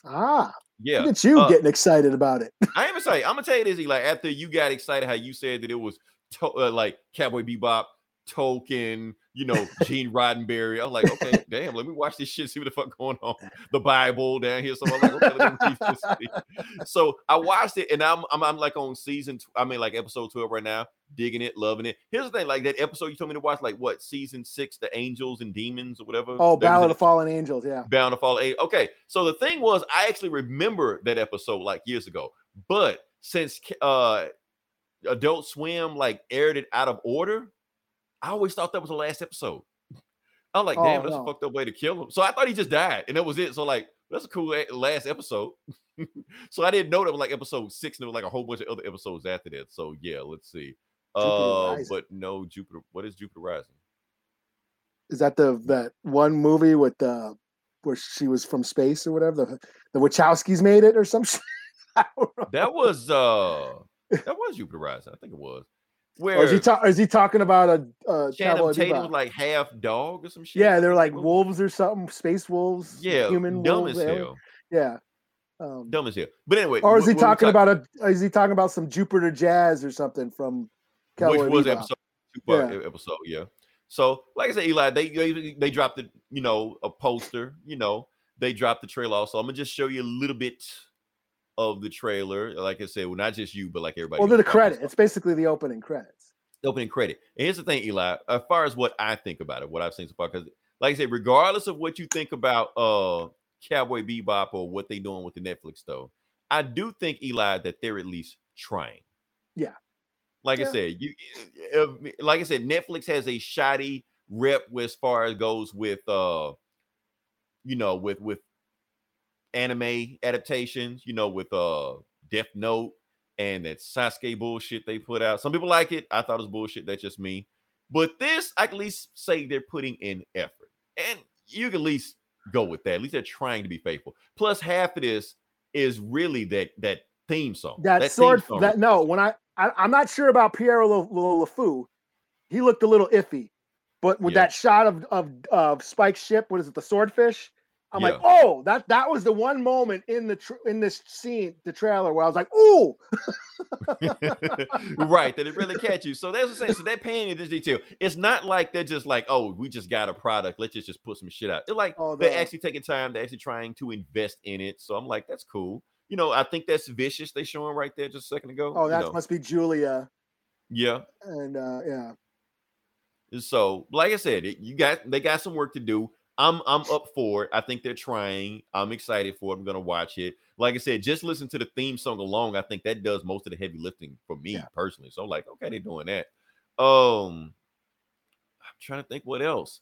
Ah. Yeah. Look at you uh, getting excited about it. I am excited. I'm going to tell you this, like after you got excited how you said that it was to- uh, like Cowboy Bebop, Tolkien, you know, Gene Roddenberry. I'm like, okay, damn, let me watch this shit, see what the fuck going on. The Bible down here. So I'm like, okay, let me read this. So I watched it, and I'm, I'm I'm like on season, I mean like episode twelve right now, digging it, loving it. Here's the thing, like that episode you told me to watch, like what, season six, the angels and demons or whatever? Oh, Battle of the Fallen Angels, yeah. Battle of the Fallen Angels. Okay, so the thing was, I actually remember that episode like years ago, but since uh, Adult Swim like aired it out of order, I always thought that was the last episode. I was like, damn, oh, that's no. a fucked up way to kill him. So I thought he just died, and that was it. So like, that's a cool last episode. So I didn't know that was like episode six, and there was like a whole bunch of other episodes after that. So yeah, let's see. Uh, but no, Jupiter. What is Jupiter Rising? Is that the that one movie with the where she was from space or whatever? The the Wachowskis made it or some shit. I don't know. That was uh, that was Jupiter Rising. I think it was. Where or is he ta- is he talking about a uh Channing Tatum was like half dog or some shit? Yeah, they're like wolves or something, space wolves, yeah, human dumb wolves, as hell. Yeah. Um, dumb as hell. But anyway, or is he talking, talking about a is he talking about some Jupiter Jazz or something from Cowboy Bebop? Which was episode two-part yeah. episode. Yeah. So, like I said, Eli, they, they they dropped the you know a poster. You know, they dropped the trailer also. I'm gonna just show you a little bit of the trailer. Like I said, well, not just you, but like everybody. Well, the credit. It's basically the opening credits. The opening credit. And here's the thing, Eli. As far as what I think about it, what I've seen so far, because like I said, regardless of what you think about uh Cowboy Bebop or what they're doing with the Netflix though, I do think, Eli, that they're at least trying. Yeah. Like yeah. I said, you uh, like I said, Netflix has a shoddy rep as far as goes with uh you know with with anime adaptations, you know, with uh Death Note and that Sasuke bullshit they put out. Some people like it. I thought it was bullshit. That's just me. But this, I can at least say they're putting in effort. And you can at least go with that. At least they're trying to be faithful. Plus, half of this is really that that theme song. That, that sword theme song. That no, when I I, I'm not sure about Pierre LeFou. He looked a little iffy, but with yeah. that shot of, of of Spike's ship, what is it, the swordfish? I'm yeah. like, oh, that that was the one moment in the tr- in this scene, the trailer, where I was like, ooh, right, that it really catch you. So that's what I'm saying. So they're paying into this detail. It's not like they're just like, oh, we just got a product. Let's just, just put some shit out. They're like, oh, they're actually taking time. They're actually trying to invest in it. So I'm like, that's cool. You know, I think that's Vicious. They showing right there just a second ago. Oh, that you know. must be Julia. Yeah. And uh, yeah. And so, like I said, it, you got they got some work to do. I'm I'm up for it. I think they're trying. I'm excited for it. I'm gonna watch it. Like I said, just listen to the theme song alone. I think that does most of the heavy lifting for me yeah. personally. So, I'm like, okay, they're doing that. Um, I'm trying to think what else.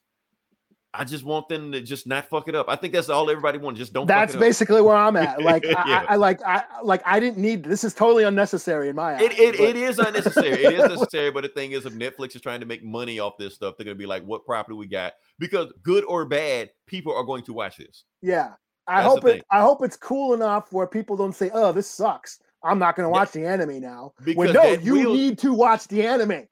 I just want them to just not fuck it up. I think that's all everybody wants. Just don't. That's fuck it basically up. Where I'm at. Like, yeah. I, I like, I like, I didn't need this. Is totally unnecessary in my eyes. It it, it is unnecessary. It is necessary, but the thing is, if Netflix is trying to make money off this stuff, they're gonna be like, "What property we got?" Because good or bad, people are going to watch this. Yeah, I that's hope it. I hope it's cool enough where people don't say, "Oh, this sucks. I'm not going to watch yeah. the anime now." Because when, no, you will, need to watch the anime.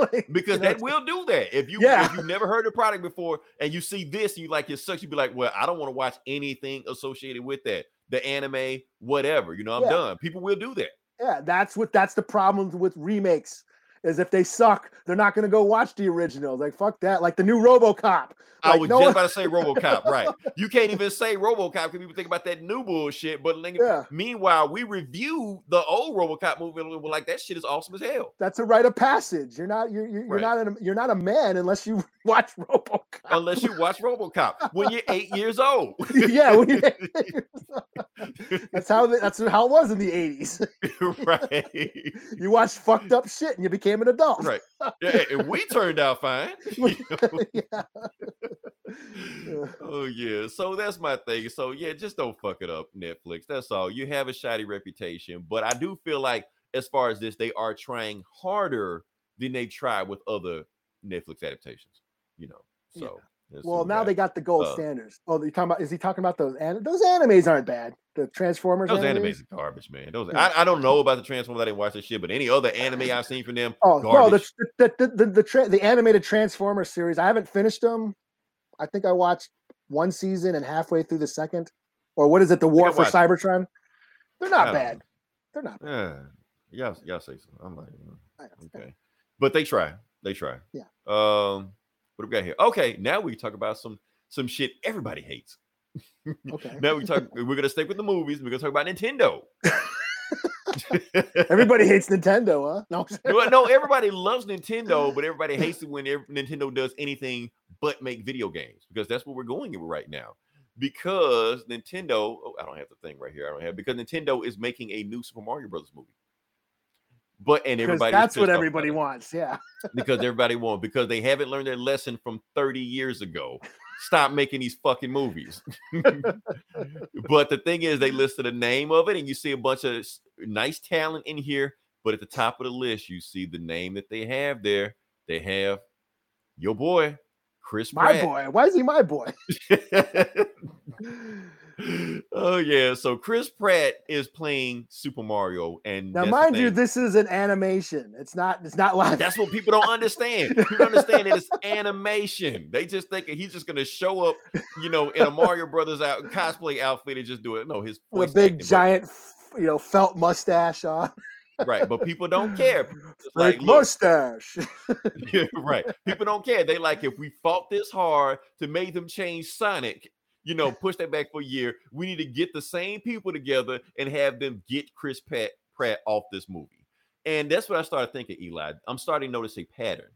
Like, because you know, that will do that. If you yeah. if you never heard the product before and you see this and you like it sucks, you'd be like, well, I don't want to watch anything associated with that. The anime, whatever. You know, I'm yeah. done. People will do that. Yeah, that's what that's the problem with remakes. Is if they suck, they're not going to go watch the original. Like, fuck that. Like the new RoboCop. Like, I was no just one... about to say RoboCop, right? You can't even say RoboCop because people think about that new bullshit. But yeah. meanwhile, we review the old RoboCop movie and we're like, that shit is awesome as hell. That's a rite of passage. You're not you're you're, right. you're not a, you're not a man unless you watch RoboCop. Unless you watch RoboCop when you're eight years old. yeah, when you're eight years old. That's how the, that's how it was in the eighties. Right. You watched fucked up shit and you became an adult, right? Yeah, and we turned out fine. You know? yeah. Oh yeah, so that's my thing. So yeah, just don't fuck it up, Netflix. That's all. You have a shoddy reputation, but I do feel like as far as this, they are trying harder than they tried with other Netflix adaptations. You know, so yeah. well now that. They got the gold uh, standards. Oh, you talking about? Is he talking about those? Those animes aren't bad. The Transformers. Those animes are garbage, man. Those yeah. I, I don't know about the Transformers. I didn't watch this shit, but any other anime I've seen from them. Oh garbage. no, the the the the, the, tra- the animated Transformers series. I haven't finished them. I think I watched one season and halfway through the second, or what is it? The War for Cybertron. It. They're not bad. Know. They're not. Bad. Yeah, y'all, y'all say so. I'm like, okay, but they try. They try. Yeah. Um, what do we got here? Okay, now we talk about some some shit everybody hates. Okay. Now we talk. We're gonna stick with the movies. We're gonna talk about Nintendo. Everybody hates Nintendo, huh? No, no, no, everybody loves Nintendo, but everybody hates it when Nintendo does anything but make video games, because that's what we're going in right now. Because Nintendo, oh, I don't have the thing right here. I don't have because Nintendo is making a new Super Mario Brothers movie. But and everybody that's what everybody wants, yeah. Because everybody wants because they haven't learned their lesson from thirty years ago. Stop making these fucking movies. But the thing is, they listed the name of it, and you see a bunch of nice talent in here. But at the top of the list, you see the name that they have there. They have your boy, Chris my Pratt. My boy. Why is he my boy? Oh, yeah. So Chris Pratt is playing Super Mario. And now, mind you, this is an animation. It's not it's not live. That's what people don't understand. People don't understand that it's animation. They just think he's just going to show up, you know, in a Mario Brothers out, cosplay outfit and just do it. No, his with big, giant, you know, felt mustache on. Right, but people don't care. Like, like mustache. Yeah, right. People don't care. They like, if we fought this hard to make them change Sonic, you know, push that back for a year, we need to get the same people together and have them get Chris Pratt, Pratt off this movie. And that's what I started thinking, Eli. I'm starting to notice a pattern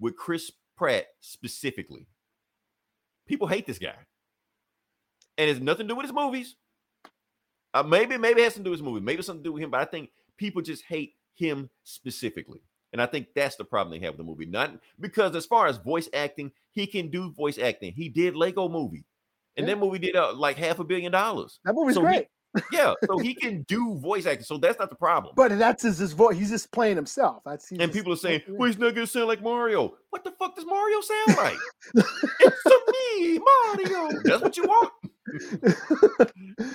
with Chris Pratt specifically. People hate this guy. And it's nothing to do with his movies. Uh, maybe, maybe it has something to do with his movies. Maybe it's something to do with him, but I think people just hate him specifically. And I think that's the problem they have with the movie. Not because, as far as voice acting, he can do voice acting. He did Lego Movie. And yeah. that movie did uh, like half a billion dollars. That movie's so great. He, yeah. So he can do voice acting. So that's not the problem. But that's his, his voice. He's just playing himself. That's, and people are saying, well, he's not going to sound like Mario. What the fuck does Mario sound like? It's me, Mario. That's what you want.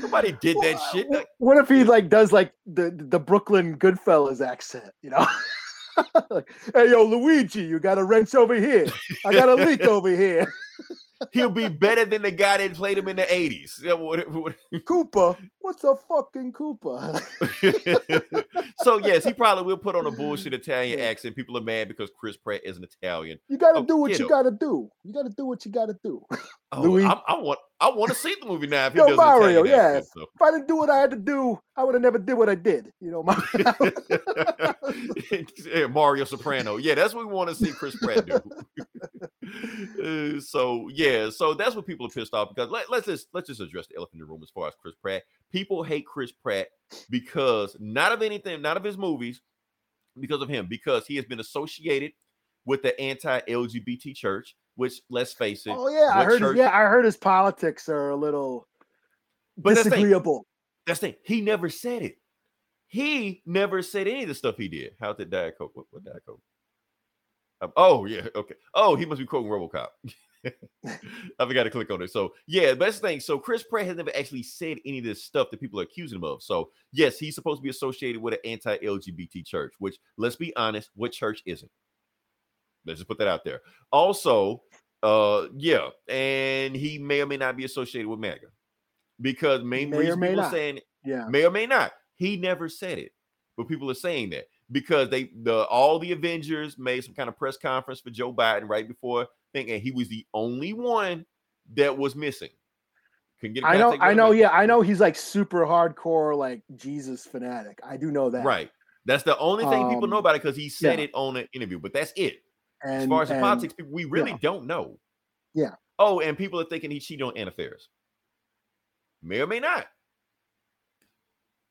Nobody did that well, shit. What, what if he like does like the, the Brooklyn Goodfellas accent, you know? Like, hey, yo, Luigi, you got a wrench over here. I got a leak over here. He'll be better than the guy that played him in the eighties. Koopa. What's a fucking Koopa? So, yes, he probably will put on a bullshit Italian accent. People are mad because Chris Pratt is an Italian. You got to oh, do what you got to do. You got to do what you got to do. Oh, Louis. I, I want I want to see the movie now. If he Yo, does Mario, yeah. Accent, so. If I didn't do what I had to do, I would have never did what I did. You know, Mario. Yeah, Mario Soprano. Yeah, that's what we want to see Chris Pratt do. uh, so, yeah. So that's what people are pissed off because let, let's just let's just address the elephant in the room as far as Chris Pratt. People hate Chris Pratt because not of anything, not of his movies, because of him, because he has been associated with the anti-L G B T church, which, let's face it. Oh, yeah. I heard church, yeah, I heard his politics are a little but disagreeable. That's the thing. He never said it. He never said any of the stuff he did. How did Diet Coke? What, what Diet Coke? Um, oh, yeah. Okay. Oh, he must be quoting RoboCop. I forgot to click on it. So, yeah, best thing. So, Chris Pratt has never actually said any of this stuff that people are accusing him of. So, yes, he's supposed to be associated with an anti-L G B T church, which, let's be honest, what church isn't? Let's just put that out there. Also, uh, yeah, and he may or may not be associated with MAGA because main may reason people are saying, yeah, may or may not. He never said it, but people are saying that because they the all the Avengers made some kind of press conference for Joe Biden right before thing, and he was the only one that was missing. Can get I know, I know, yeah, I know. He's like super hardcore, like Jesus fanatic. I do know that, right? That's the only thing um, people know about it because he said yeah. it on an interview, but that's it. And, as far as and, politics, we really yeah. don't know. Yeah. Oh, and people are thinking he cheated on Anna Faris. May or may not.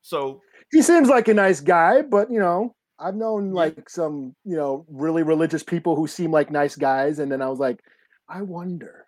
So he seems like a nice guy, but you know, I've known yeah. like some, you know, really religious people who seem like nice guys, and then I was like, I wonder.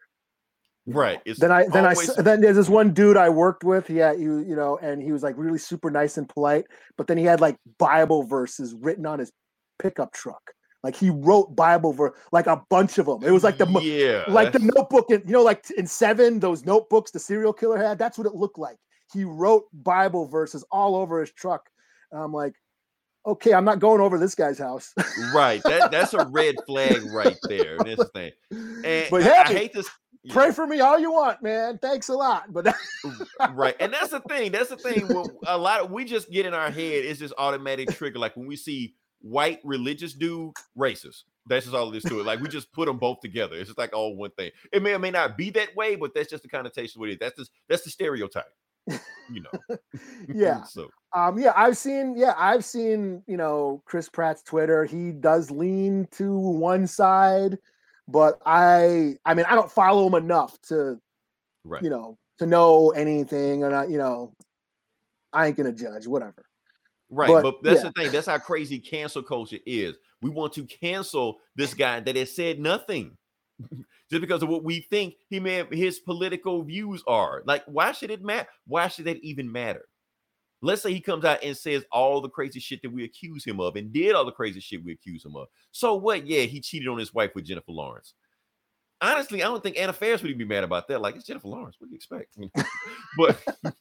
Right. It's then I then I then there's this one dude I worked with. Yeah, you you know, and he was like really super nice and polite, but then he had like Bible verses written on his pickup truck. Like he wrote Bible verse, like a bunch of them. It was like the yeah, like the notebook, in, you know, like in Seven, those notebooks the serial killer had. That's what it looked like. He wrote Bible verses all over his truck. And I'm like, okay, I'm not going over this guy's house. Right, that that's a red flag right there. This thing, and but hey, I, I hate this. Yeah. Pray for me all you want, man. Thanks a lot, but right, and that's the thing. That's the thing. A lot of, we just get in our head. It's just automatic trigger. Like when we see white religious dude, racist. That's just all it is to it. Like we just put them both together. It's just like all one thing. It may or may not be that way, but that's just the connotation with it. That's just that's the stereotype, you know. Yeah. So um, yeah, I've seen yeah, I've seen you know Chris Pratt's Twitter. He does lean to one side, but I I mean I don't follow him enough to, right. you know, to know anything or not. You know, I ain't gonna judge. Whatever. Right, but, but that's yeah. the thing. That's how crazy cancel culture is. We want to cancel this guy that has said nothing just because of what we think he may have, his political views are. Like, why should it matter? Why should that even matter? Let's say he comes out and says all the crazy shit that we accuse him of and did all the crazy shit we accuse him of. So what? Yeah, he cheated on his wife with Jennifer Lawrence. Honestly, I don't think Anna Faris would be mad about that. Like, it's Jennifer Lawrence. What do you expect? but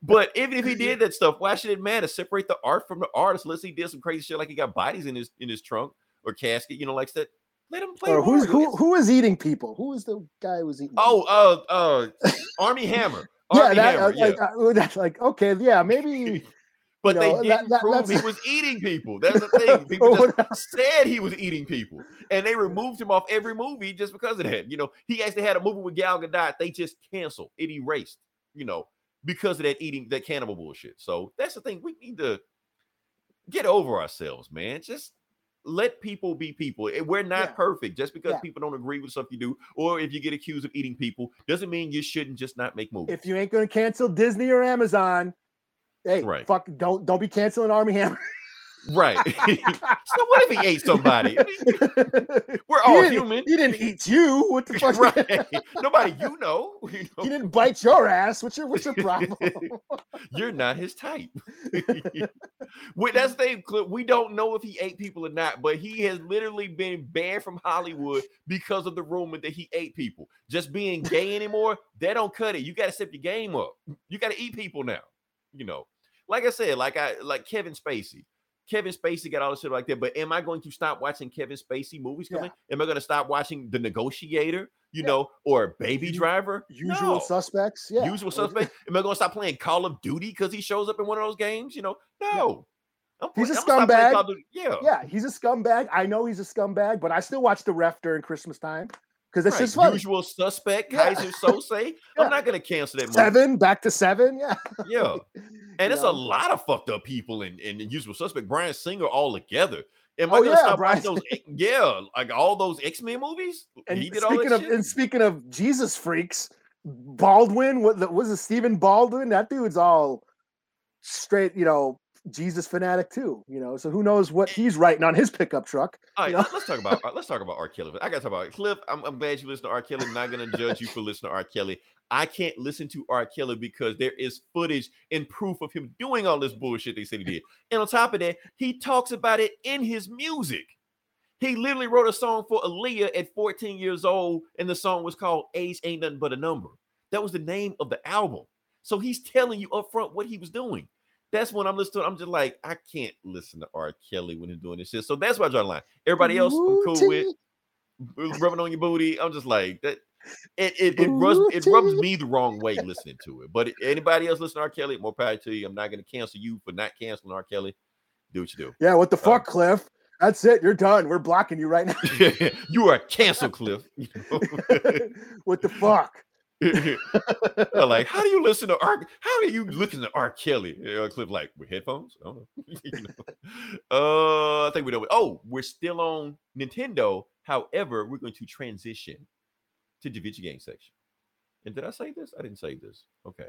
but even if he did that stuff, why should it matter? Separate the art from the artist. Unless he did some crazy shit like he got bodies in his in his trunk or casket, you know, like that. Let him play. Or who's, who who is eating people? Who is the guy who was eating? Oh, uh, uh, Armie Hammer. Armie yeah, that, Hammer, uh, yeah. Like, uh, that's like okay, yeah, maybe. But no, they didn't that, that, prove he was eating people. That's the thing. People just said he was eating people. And they removed him off every movie just because of that. You know, he actually had a movie with Gal Gadot. They just canceled. It erased, you know, because of that eating, that cannibal bullshit. So that's the thing. We need to get over ourselves, man. Just let people be people. We're not yeah. perfect. Just because yeah. people don't agree with stuff you do, or if you get accused of eating people, doesn't mean you shouldn't just not make movies. If you ain't going to cancel Disney or Amazon, hey, right. fuck, don't don't be canceling Army Hammer. Right. So what if he ate somebody? We're all he human. He didn't eat you. What the fuck? Right. Nobody you know. you know. He didn't bite your ass. What's your what's your problem? You're not his type. Well, that's the thing. We don't know if he ate people or not, but he has literally been banned from Hollywood because of the rumor that he ate people. Just being gay anymore, that don't cut it. You got to step your game up. You got to eat people now. You know, like I said, like I like Kevin Spacey. Kevin Spacey got all this shit like that, but am I going to stop watching Kevin Spacey movies coming? Yeah. Am I going to stop watching The Negotiator, you yeah. know, or Baby Driver? Usual no. Suspects. Yeah. Usual Suspects. Am I going to stop playing Call of Duty because he shows up in one of those games? You know, no. Yeah. I'm he's play, a I'm scumbag. Yeah. Yeah, he's a scumbag. I know he's a scumbag, but I still watch The Ref during Christmas time because it's right. just fun. Usual Suspect, yeah. Kaiser Sose. yeah. I'm not going to cancel that movie. Seven, back to seven. Yeah. Yeah. And it's you know. a lot of fucked up people in, in Usual Suspect, Bryan Singer all together. Am I oh, gonna yeah, stop Bryan. Those, yeah, like all those X-Men movies? And he did all that of, shit? And speaking of Jesus freaks, Baldwin, what the, was it Stephen Baldwin? That dude's all straight, you know, Jesus fanatic too, you know. So who knows what he's writing on his pickup truck? All right, you know? let's talk about let's talk about R. Kelly. I gotta talk about it. Cliff. I'm, I'm glad you listen to R. Kelly. I'm not gonna judge you for listening to R. Kelly. I can't listen to R. Kelly because there is footage and proof of him doing all this bullshit they said he did. And on top of that, he talks about it in his music. He literally wrote a song for Aaliyah at fourteen years old, and the song was called "Age Ain't Nothing But a Number." That was the name of the album. So he's telling you up front what he was doing. That's when I'm listening to it. I'm just like, I can't listen to R. Kelly when he's doing this shit. So that's why I draw the line. Everybody else, I'm cool with. Rubbing on your booty. I'm just like, that. It it, it, rubs, it rubs me the wrong way listening to it. But anybody else listening to R. Kelly, more power to you. I'm not going to cancel you for not canceling R. Kelly. Do what you do. Yeah, what the fuck, um, Cliff? That's it. You're done. We're blocking you right now. You are canceled, Cliff. What the fuck? Like, how do you listen to R? How do you listen to R. Kelly? Uh, Cliff, like, with headphones? I don't know. You know. Uh, I think we know. Oh, we're still on Nintendo. However, we're going to transition to the video game section. And did I say this? I didn't say this. Okay,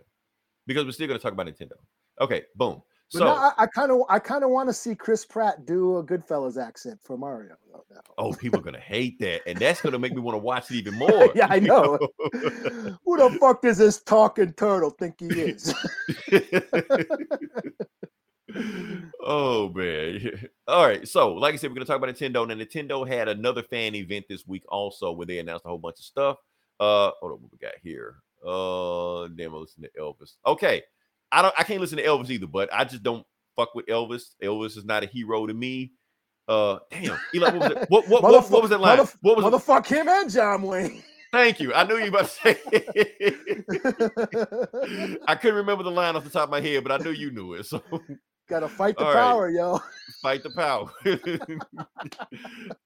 because we're still going to talk about Nintendo. Okay, boom. But so I kind of, I kind of want to see Chris Pratt do a Goodfellas accent for Mario. No, no. Oh, people are gonna hate that, and that's gonna make me want to watch it even more. Yeah, I know. know. Who the fuck does this talking turtle think he is? Oh man! All right, so like I said, we're gonna talk about Nintendo. Now, Nintendo had another fan event this week, also, where they announced a whole bunch of stuff. Uh, hold on, what we got here? Uh, damn, I listen to Elvis. Okay. I don't. I can't listen to Elvis either, but I just don't fuck with Elvis. Elvis is not a hero to me. Uh, damn, Eli, what was it? What, what, what, what was that line? Motherf- what was motherfuck it? Him and John Wayne. Thank you. I knew you were about to say it. I couldn't remember the line off the top of my head, but I knew you knew it. So gotta fight the All power, right. yo. Fight the power.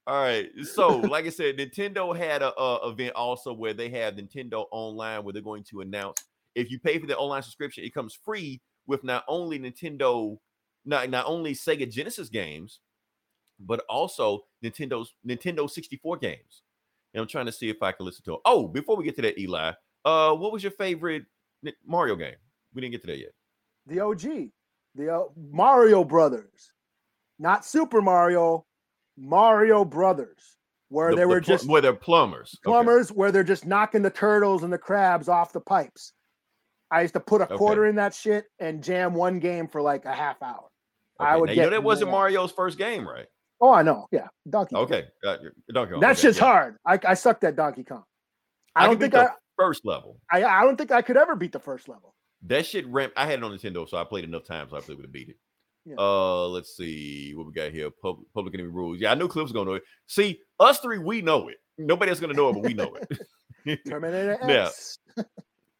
All right. So, like I said, Nintendo had a, a event also where they have Nintendo Online, where they're going to announce. If you pay for the online subscription, it comes free with not only Nintendo, not, not only Sega Genesis games, but also Nintendo's Nintendo sixty-four games. And I'm trying to see if I can listen to them. Oh, before we get to that, Eli, uh, what was your favorite Mario game? We didn't get to that yet. The O G, the uh, Mario Brothers, not Super Mario, Mario Brothers. Where the, they the were pl- just where they're plumbers, plumbers, okay. Where they're just knocking the turtles and the crabs off the pipes. I used to put a quarter okay. in that shit and jam one game for like a half hour. Okay, I would now, get you know that wasn't Mario's first game, right? Oh, I know. Yeah, Donkey. Okay, Kong. Uh, Donkey Kong. That okay. shit's yeah. hard. I, I sucked at Donkey Kong. I, I don't think I the first level. I I don't think I could ever beat the first level. That shit ramped. I had it on Nintendo, so I played enough times. So I was able to beat it. Yeah. Uh, let's see what we got here. Public, public Enemy rules. Yeah, I knew Cliff was gonna know it. See, us three, we know it. Nobody else gonna know it, but we know it. Terminator X.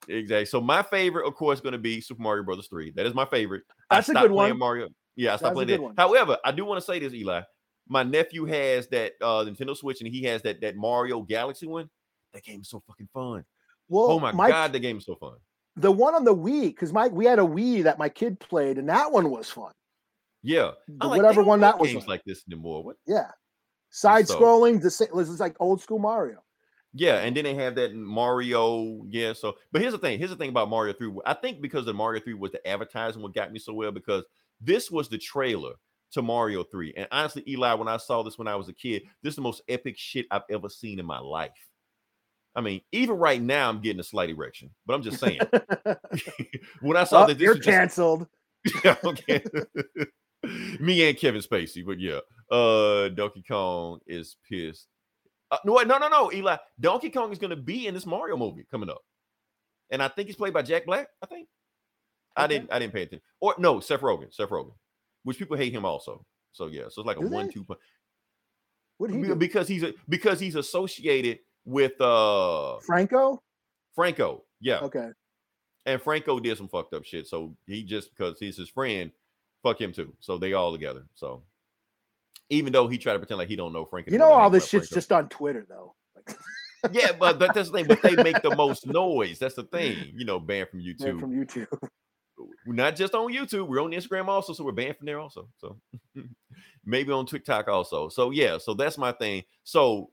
Exactly. So my favorite, of course, going to be Super Mario Brothers three. That is my favorite. That's a good one. Mario. Yeah, I stopped That's playing that. One. However, I do want to say this, Eli. My nephew has that uh, Nintendo Switch, and he has that that Mario Galaxy one. That game is so fucking fun. Well, oh my, my god, the game is so fun. The one on the Wii, because my we had a Wii that my kid played, and that one was fun. Yeah, like, whatever one that was. Games like this anymore? What? Yeah, side scrolling. This is like old school Mario. Yeah, and then they have that Mario. Yeah, so but here's the thing. Here's the thing about Mario three. I think because the Mario three was the advertising what got me so well, because this was the trailer to Mario three. And honestly, Eli, when I saw this when I was a kid, this is the most epic shit I've ever seen in my life. I mean, even right now, I'm getting a slight erection, but I'm just saying. When I saw oh, that, this you're was canceled. Just... yeah, okay. Me and Kevin Spacey, but yeah, uh, Donkey Kong is pissed. Uh, no, no, no, no, Eli. Donkey Kong is going to be in this Mario movie coming up, and I think he's played by Jack Black. I think okay. I didn't. I didn't pay attention. Or no, Seth Rogen. Seth Rogen, which people hate him also. So yeah, so it's like do a one-two punch. What he because do? he's a, because he's associated with uh Franco. Franco, yeah. Okay. And Franco did some fucked up shit, so he just because he's his friend, fuck him too. So they all together. So. Even though he tried to pretend like he don't know Frank. You know all this shit's Franco. Just on Twitter, though. Like, yeah, but that's the thing. But they make the most noise. That's the thing. You know, banned from YouTube. Banned from YouTube. We're not just on YouTube. We're on Instagram also, so we're banned from there also. So maybe on TikTok also. So yeah, so that's my thing. So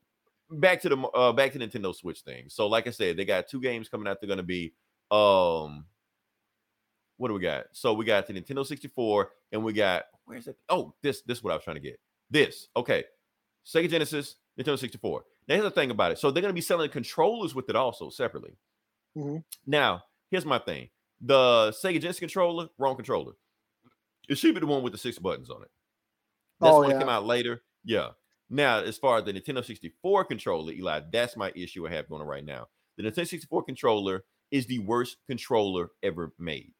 back to the uh, back to Nintendo Switch thing. So like I said, they got two games coming out. They're going to be um, what do we got? So we got the Nintendo sixty-four, and we got where's it? Oh, this this is what I was trying to get. This okay, Sega Genesis, Nintendo sixty-four. Now here's the thing about it. So they're gonna be selling controllers with it also separately. Mm-hmm. Now here's my thing: the Sega Genesis controller, wrong controller. It should be the one with the six buttons on it. That's oh, one yeah. that came out later. Yeah. Now as far as the Nintendo sixty-four controller, Eli, that's my issue I have going on right now. The Nintendo sixty-four controller is the worst controller ever made.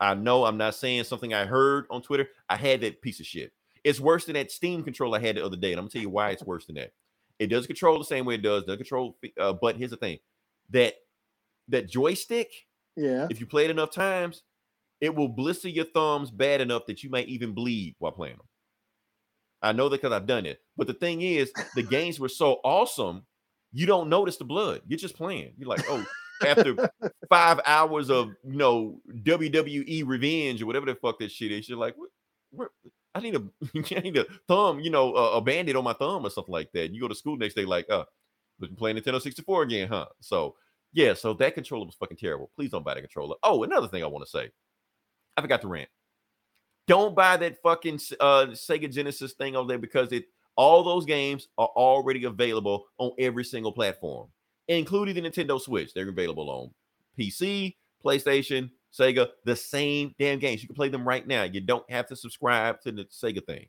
I know I'm not saying something I heard on Twitter. I had that piece of shit. It's worse than that Steam controller I had the other day, and I'm gonna tell you why it's worse than that. It doesn't control the same way it does. Doesn't control, uh, but here's the thing: that that joystick, yeah. If you play it enough times, it will blister your thumbs bad enough that you might even bleed while playing them. I know that because I've done it. But the thing is, the games were so awesome, you don't notice the blood. You're just playing. You're like, oh, after five hours of you know W W E revenge or whatever the fuck that shit is, you're like, what? what? I need a, I need a thumb, you know, a, a bandit on my thumb or something like that. You go to school next day, like, uh, looking playing Nintendo sixty-four again, huh? So, yeah, so that controller was fucking terrible. Please don't buy that controller. Oh, another thing I want to say, I forgot to rant. Don't buy that fucking uh, Sega Genesis thing over there because it all those games are already available on every single platform, including the Nintendo Switch. They're available on P C, PlayStation. Sega, the same damn games. You can play them right now. You don't have to subscribe to the Sega thing.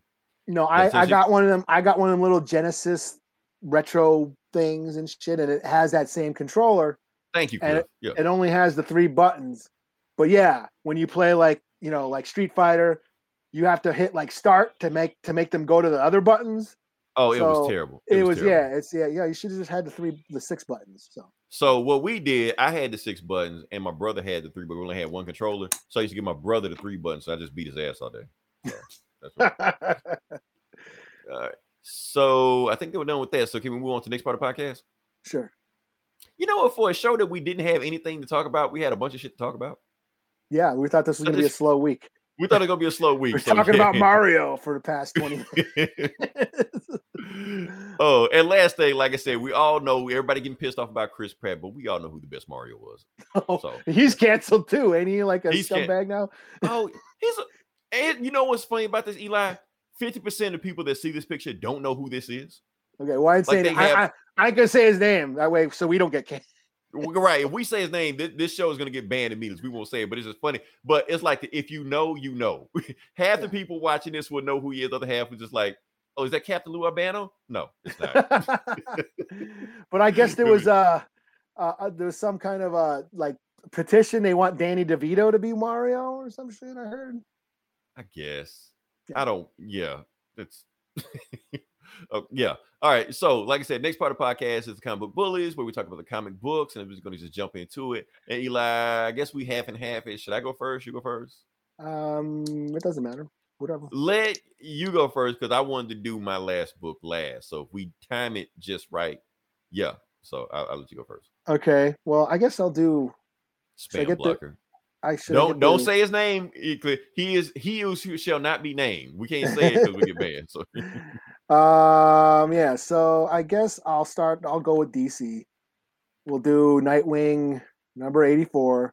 No, I, I got you- one of them. I got one of them little Genesis retro things and shit, and it has that same controller. Thank you, Cliff. And it, yeah. it only has the three buttons. But yeah, when you play like you know, like Street Fighter, you have to hit like start to make to make them go to the other buttons. Oh, so it was terrible. It, it was, was terrible. yeah, it's yeah, yeah. You should have just had the three, the six buttons. So, so what we did, I had the six buttons, and my brother had the three, but we only had one controller. So I used to give my brother the three buttons. So I just beat his ass all day. So, that's what all right. So I think they were done with that. So can we move on to the next part of the podcast? Sure. You know what? For a show that we didn't have anything to talk about, we had a bunch of shit to talk about. Yeah, we thought this was so gonna this- be a slow week. We thought it was going to be a slow week. We're so talking yeah. about Mario for the past twenty minutes. Oh, and last thing, like I said, we all know everybody getting pissed off about Chris Pratt, but we all know who the best Mario was. Oh, so he's canceled too. Ain't he like a he's scumbag can- now? Oh, he's a, and you know what's funny about this, Eli? fifty percent of people that see this picture don't know who this is. Okay, well, I didn't like say have- I, I, I can say his name that way so we don't get canceled. Right. If we say his name, th- this show is going to get banned in meetings. We won't say it, but it's just funny. But it's like, the, if you know, you know. Half yeah. the people watching this will know who he is. The other half was just like, oh, is that Captain Lou Albano? No, it's not. But I guess there was uh, uh, there was some kind of uh, like petition. They want Danny DeVito to be Mario or some shit, I heard. I guess. Yeah. I don't. Yeah. It's... Oh, yeah. All right. So, like I said, next part of the podcast is the comic book bullies, where we talk about the comic books, and I'm just going to just jump into it. And Eli, I guess we half and half it. Should I go first? You go first. Um, it doesn't matter. Whatever. Let you go first because I wanted to do my last book last. So if we time it just right, yeah. So I'll, I'll let you go first. Okay. Well, I guess I'll do Spam I Blocker. The, I should don't don't the... say his name. He is he who shall not be named. We can't say it because we get banned. So. um. Yeah. So I guess I'll start. I'll go with D C. We'll do Nightwing number eighty-four,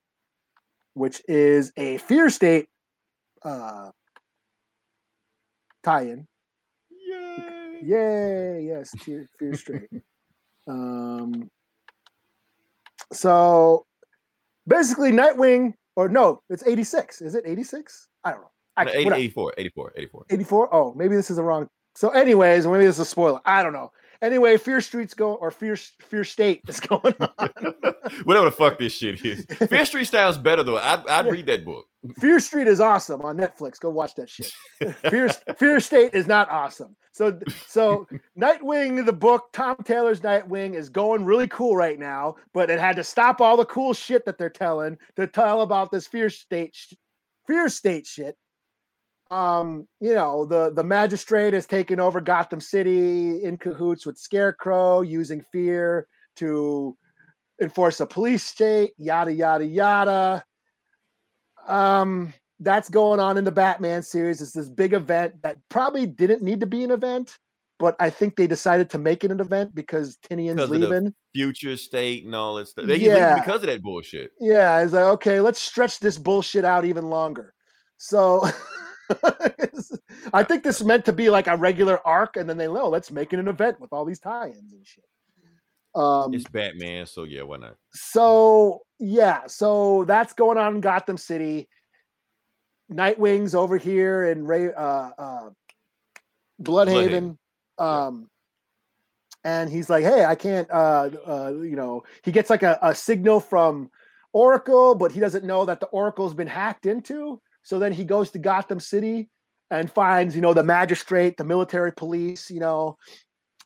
which is a Fear State uh, tie-in. Yay! Yay! Yes, Fear, Fear State. Um, so basically Nightwing, or no, it's eighty-six. Is it eighty-six? I don't know. I, no, eighty, eighty-four, eighty-four, eighty-four. eighty-four? Oh, maybe this is the wrong. So anyways, maybe this is a spoiler. I don't know. Anyway, Fear Street's going, or Fear Fear State is going on. Whatever the fuck this shit is. Fear Street sounds better though. I, I'd read that book. Fear Street is awesome on Netflix. Go watch that shit. Fear Fear State is not awesome. So so Nightwing, the book, Tom Taylor's Nightwing is going really cool right now, but it had to stop all the cool shit that they're telling to tell about this Fear State sh- Fear State shit. Um, you know, the, the magistrate has taken over Gotham City in cahoots with Scarecrow, using fear to enforce a police state, yada, yada, yada. Um, that's going on in the Batman series. It's this big event that probably didn't need to be an event, but I think they decided to make it an event because Tinian's leaving. Future state and all that stuff. They yeah. leave because of that bullshit. Yeah, it's like, okay, let's stretch this bullshit out even longer. So... I think this is meant to be like a regular arc, and then they know, oh, let's make it an event with all these tie-ins and shit. Um, it's Batman, so yeah, why not? So yeah, so that's going on in Gotham City. Nightwing's over here in Ray, uh, uh, Bloodhaven, Bloodhaven. Um, yeah. And he's like, "Hey, I can't," uh, uh, you know. He gets like a, a signal from Oracle, but he doesn't know that the Oracle's been hacked into. So then he goes to Gotham City and finds, you know, the magistrate, the military police, you know,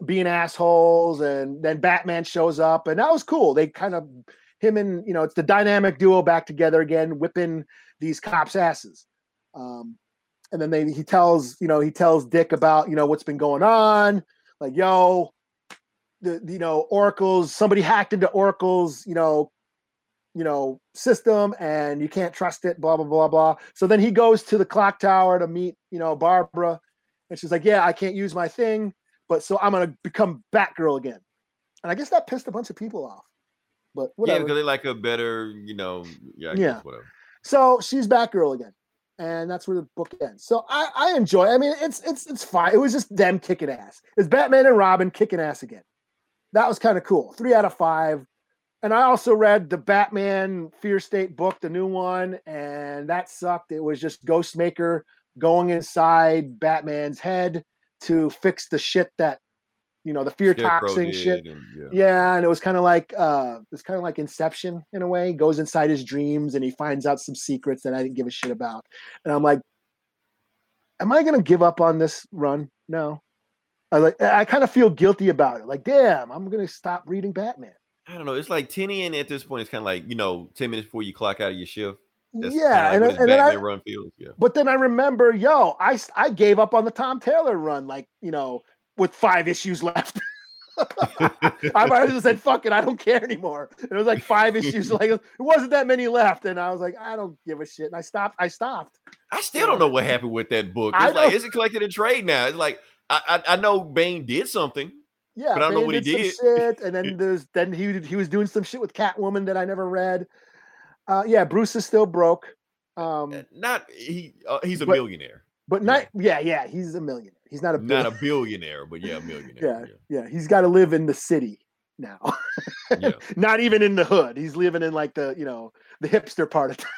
being assholes. And then Batman shows up. And that was cool. They kind of, him and, you know, it's the dynamic duo back together again, whipping these cops' asses. Um, and then they, he tells, you know, he tells Dick about, you know, what's been going on. Like, yo, the, you know, Oracle's, somebody hacked into Oracle's, you know, you know, system, and you can't trust it, blah, blah, blah, blah. So then he goes to the clock tower to meet, you know, Barbara, and she's like, yeah, I can't use my thing, but so I'm going to become Batgirl again. And I guess that pissed a bunch of people off, but whatever. Yeah, because they like a better, you know, yeah, I yeah. guess whatever. So she's Batgirl again, and that's where the book ends. So I, I enjoy it. I mean, it's, it's, it's fine. It was just them kicking ass. It's Batman and Robin kicking ass again. That was kind of cool. Three out of five. And I also read the Batman Fear State book, the new one, and that sucked. It was just Ghostmaker going inside Batman's head to fix the shit that, you know, the fear toxin shit. And, yeah. yeah, and it was kind of like uh, it's kind of like Inception in a way. He goes inside his dreams and he finds out some secrets that I didn't give a shit about. And I'm like, am I gonna give up on this run? No, I like I kind of feel guilty about it. Like, damn, I'm gonna stop reading Batman. I don't know. It's like ten in at this point. It's kind of like, you know, ten minutes before you clock out of your shift. That's yeah. Kind of like and and I, run feels. Yeah. But then I remember, yo, I, I gave up on the Tom Taylor run, like, you know, with five issues left. I might have just said, fuck it, I don't care anymore. And it was like five issues. Like, it wasn't that many left. And I was like, I don't give a shit. And I stopped. I stopped. I still don't know what happened with that book. It's I like, is it collected in trade now? It's like, I, I, I know Bane did something. Yeah, but I don't know what he did. Shit, and then there's then he he was doing some shit with Catwoman that I never read. Uh, yeah, Bruce is still broke. Um, not he uh, he's a but, millionaire. But not yeah. yeah yeah he's a millionaire. He's not a not a billionaire, but yeah, a millionaire. yeah, yeah yeah he's got to live in the city now. yeah. Not even in the hood. He's living in like the you know the hipster part of town.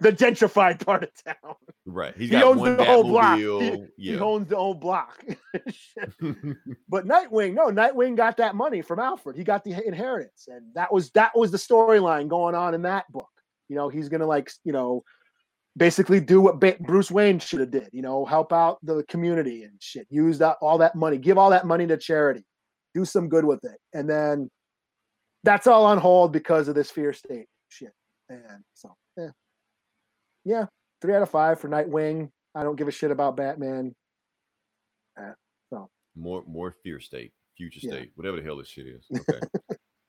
the gentrified part of town. Right. He's he got owns one the whole block. He, yeah. he owns the whole block. But Nightwing, no, Nightwing got that money from Alfred. He got the inheritance. And that was that was the storyline going on in that book. You know, he's going to like, you know, basically do what ba- Bruce Wayne should have did, you know, help out the community and shit. Use that, all that money, give all that money to charity. Do some good with it. And then that's all on hold because of this Fear State shit. And so Yeah. yeah, three out of five for Nightwing. I don't give a shit about Batman. Uh, so more more fear state, future state, yeah. Whatever the hell this shit is. Okay.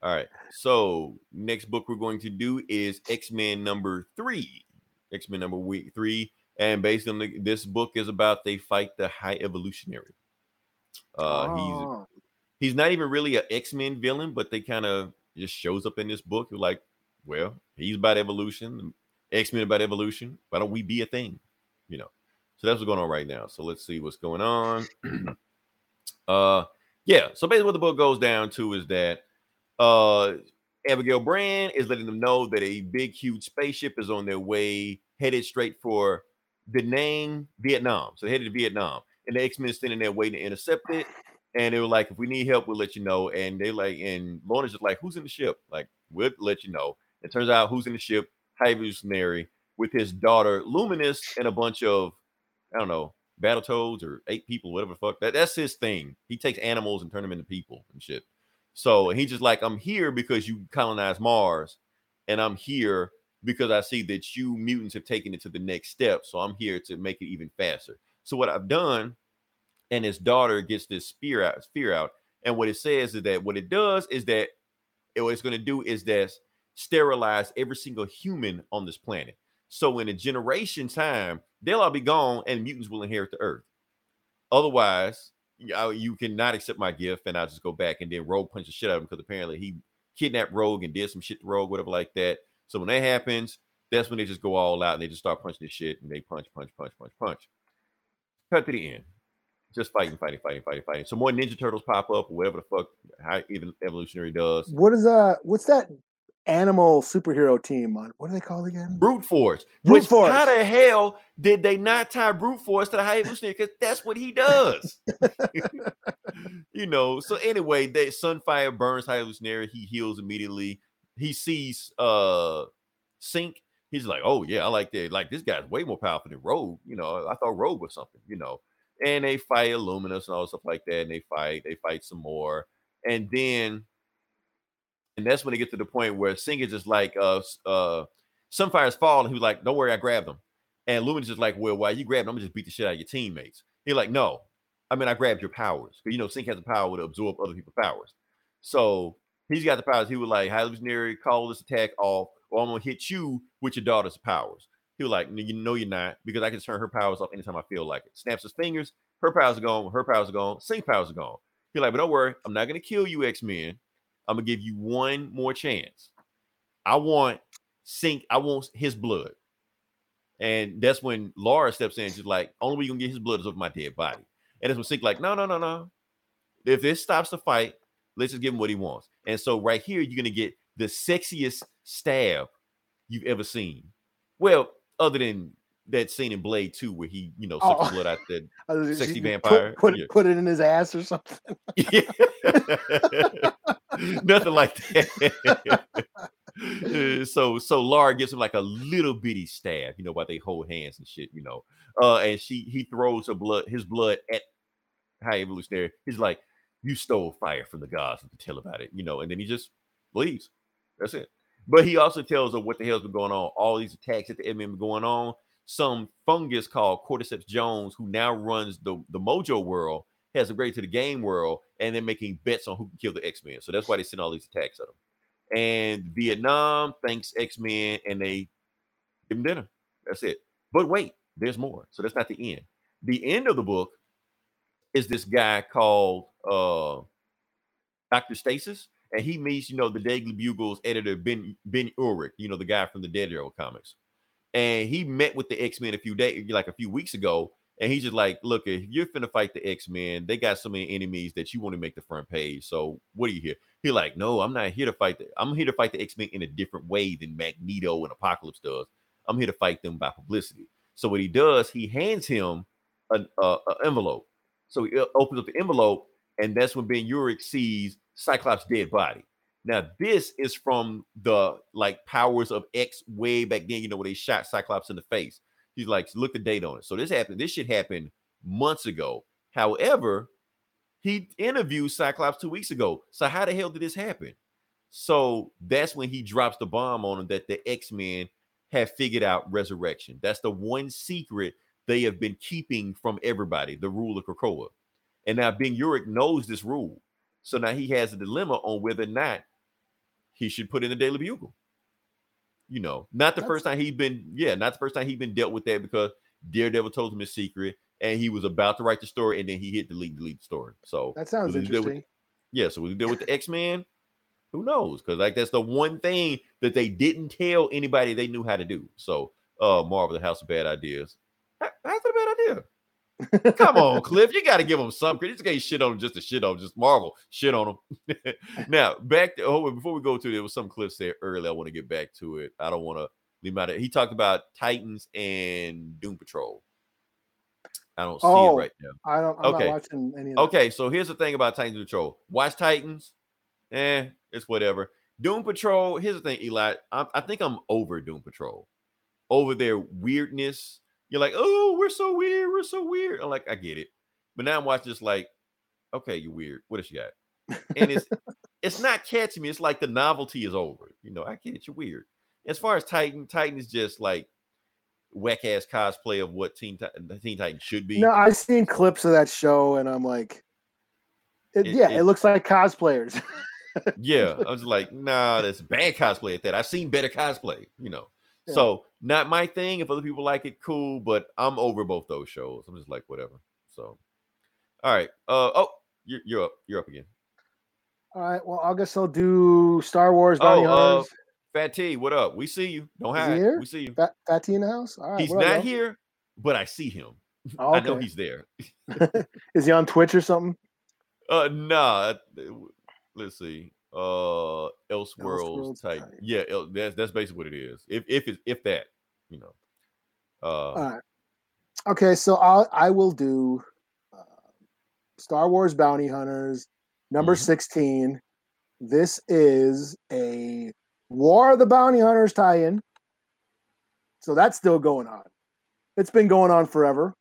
All right. So next book we're going to do is X-Men number three. X-Men number week three. And based on the, this book is about they fight the High Evolutionary. Uh, oh. he's he's not even really an X-Men villain, but they kind of just shows up in this book. You're like, well, he's about evolution. X-Men about evolution. Why don't we be a thing? You know. So that's what's going on right now. So let's see what's going on. uh, yeah. So basically, what the book goes down to is that uh, Abigail Brand is letting them know that a big, huge spaceship is on their way, headed straight for Da Nang, Vietnam. So headed to Vietnam, and the X-Men standing there waiting to intercept it. And they were like, "If we need help, we'll let you know." And they like, and Lorna's just like, "Who's in the ship?" Like, we'll let you know. It turns out who's in the ship? High Evolutionary with his daughter Luminous and a bunch of, I don't know, Battletoads or eight people, whatever the fuck. That, that's his thing. He takes animals and turn them into people and shit. So he's just like, I'm here because you colonized Mars, and I'm here because I see that you mutants have taken it to the next step. So I'm here to make it even faster. So what I've done, and his daughter gets this spear out, spear out. And what it says is that what it does is that it, what it's going to do is that sterilize every single human on this planet. So in a generation time, they'll all be gone and mutants will inherit the earth. Otherwise, you cannot accept my gift and I'll just go back. And then Rogue punch the shit out of him because apparently he kidnapped Rogue and did some shit to Rogue, whatever like that. So when that happens, that's when they just go all out and they just start punching this shit and they punch, punch, punch, punch, punch. Cut to the end. Just fighting, fighting, fighting, fighting, fighting. So more Ninja Turtles pop up or whatever the fuck how even evolutionary does. What is uh what's that? Animal superhero team on what are they called again? Brute Force. Brute Which, Force. How the hell did they not tie Brute Force to the High Evolutionary? Because that's what he does. You know. So anyway, that Sunfire burns High Evolutionary. He heals immediately. He sees uh Sync. He's like, oh yeah, I like that. Like this guy's way more powerful than Rogue. You know, I thought Rogue was something. You know. And they fight Illuminus and all stuff like that. And they fight. They fight some more. And then. And that's when they get to the point where Singh is just like, uh, uh, Sunfire's falling. He was like, don't worry, I grabbed him. And Lumin's just like, well, while you grabbed him, I'm going to just beat the shit out of your teammates. He's like, no, I mean, I grabbed your powers. Because, you know, Singh has the power to absorb other people's powers. So he's got the powers. He was like, High Evolutionary, call this attack off, or I'm going to hit you with your daughter's powers. He was like, no, you know you're not, because I can turn her powers off anytime I feel like it. Snaps his fingers. Her powers are gone. Her powers are gone. Singh's powers are gone. He's like, but don't worry, I'm not going to kill you, X-Men. I'm gonna give you one more chance. I want Sync. I want his blood, and that's when Laura steps in. She's like, "Only way you gonna get his blood is over my dead body." And that's when Sync like, "No, no, no, no. If this stops the fight, let's just give him what he wants." And so right here, you're gonna get the sexiest stab you've ever seen. Well, other than that scene in Blade two where he, you know, sucks oh. blood out that sexy vampire. Put, put, yeah. put it in his ass or something. Nothing like that. so so Lara gives him like a little bitty stab, you know, while they hold hands and shit, you know. Uh, and she he throws her blood, his blood at High Evolutionary. He's like, you stole fire from the gods, to tell about it, you know, and then he just leaves. That's it. But he also tells her what the hell's been going on, all these attacks at the M M going on. Some fungus called Cordyceps Jones, who now runs the, the Mojo world, has upgraded to the game world, and they're making bets on who can kill the X-Men. So that's why they send all these attacks at them. And Vietnam thanks X-Men, and they give them dinner. That's it. But wait, there's more. So that's not the end. The end of the book is this guy called uh, Doctor Stasis, and he meets, you know, the Daily Bugle's editor, Ben Ben Urich, you know, the guy from the Dead Arrow comics. And he met with the X-Men a few days, like a few weeks ago. And he's just like, look, if you're finna fight the X-Men, they got so many enemies that you want to make the front page. So what are you here? He's like, no, I'm not here to fight. The, I'm here to fight the X-Men in a different way than Magneto and Apocalypse does. I'm here to fight them by publicity. So what he does, he hands him an uh, envelope. So he opens up the envelope. And that's when Ben Urich sees Cyclops' dead body. Now, this is from the, like, Powers of X way back then, you know, where they shot Cyclops in the face. He's like, look the date on it. So this happened. This shit happened months ago. However, he interviewed Cyclops two weeks ago. So how the hell did this happen? So that's when he drops the bomb on him that the X-Men have figured out resurrection. That's the one secret they have been keeping from everybody, the rule of Krakoa. And now Ben Urich knows this rule. So now he has a dilemma on whether or not he should put in the daily bugle. You know, not the That's- first time he'd been, yeah, not the first time he'd been dealt with that, because Daredevil told him his secret and he was about to write the story and then he hit delete, delete the story. So that sounds interesting. With, yeah, so we deal with the X-Men. Who knows? Because like that's the one thing that they didn't tell anybody they knew how to do. So uh Marvel, the House of Bad Ideas. How's that a bad idea? Come on, Cliff. You got to give them some credit. You can't shit on them just to shit on them. Just Marvel shit on them. Now, back to oh, before we go to it, there was some Cliff said earlier. I want to get back to it. I don't want to leave out it. He talked about Titans and Doom Patrol. I don't oh, see it right now. I don't. I'm okay. Not watching any of that. Okay, so here's the thing about Titans and Patrol. Watch Titans. Eh, it's whatever. Doom Patrol. Here's the thing, Eli. I, I think I'm over Doom Patrol. Over their weirdness. You're like, oh, we're so weird. We're so weird. I'm like, I get it. But now I'm watching this like, okay, you're weird. What does she got? And it's it's not catching me. It's like the novelty is over. You know, I get it. You're weird. As far as Titan, Titan is just like whack-ass cosplay of what Teen Titan, Teen Titan should be. No, I've seen clips of that show, and I'm like, it, it, yeah, it, it looks like cosplayers. Yeah. I was like, nah, that's bad cosplay at that. I've seen better cosplay, you know. Yeah. So not my thing. If other people like it, cool, but I'm over both those shows. I'm just like, whatever. So all right. Uh oh, you're, you're up. You're up again. All right. Well, I guess I'll do Star Wars Bounty Hunters. Oh, uh, Fat T, what up? We see you. Don't hide. We see you. Fat, Fat T in the house? All right. He's not up, here, but I see him. Oh, okay. I know he's there. Is he on Twitch or something? Uh nah. Let's see. Uh, Elseworlds type. type. Yeah, el- that's that's basically what it is. If if it's if that, you know. Uh, All right. Okay, so I'll I will do uh, Star Wars Bounty Hunters number mm-hmm. sixteen. This is a War of the Bounty Hunters tie-in. So that's still going on. It's been going on forever,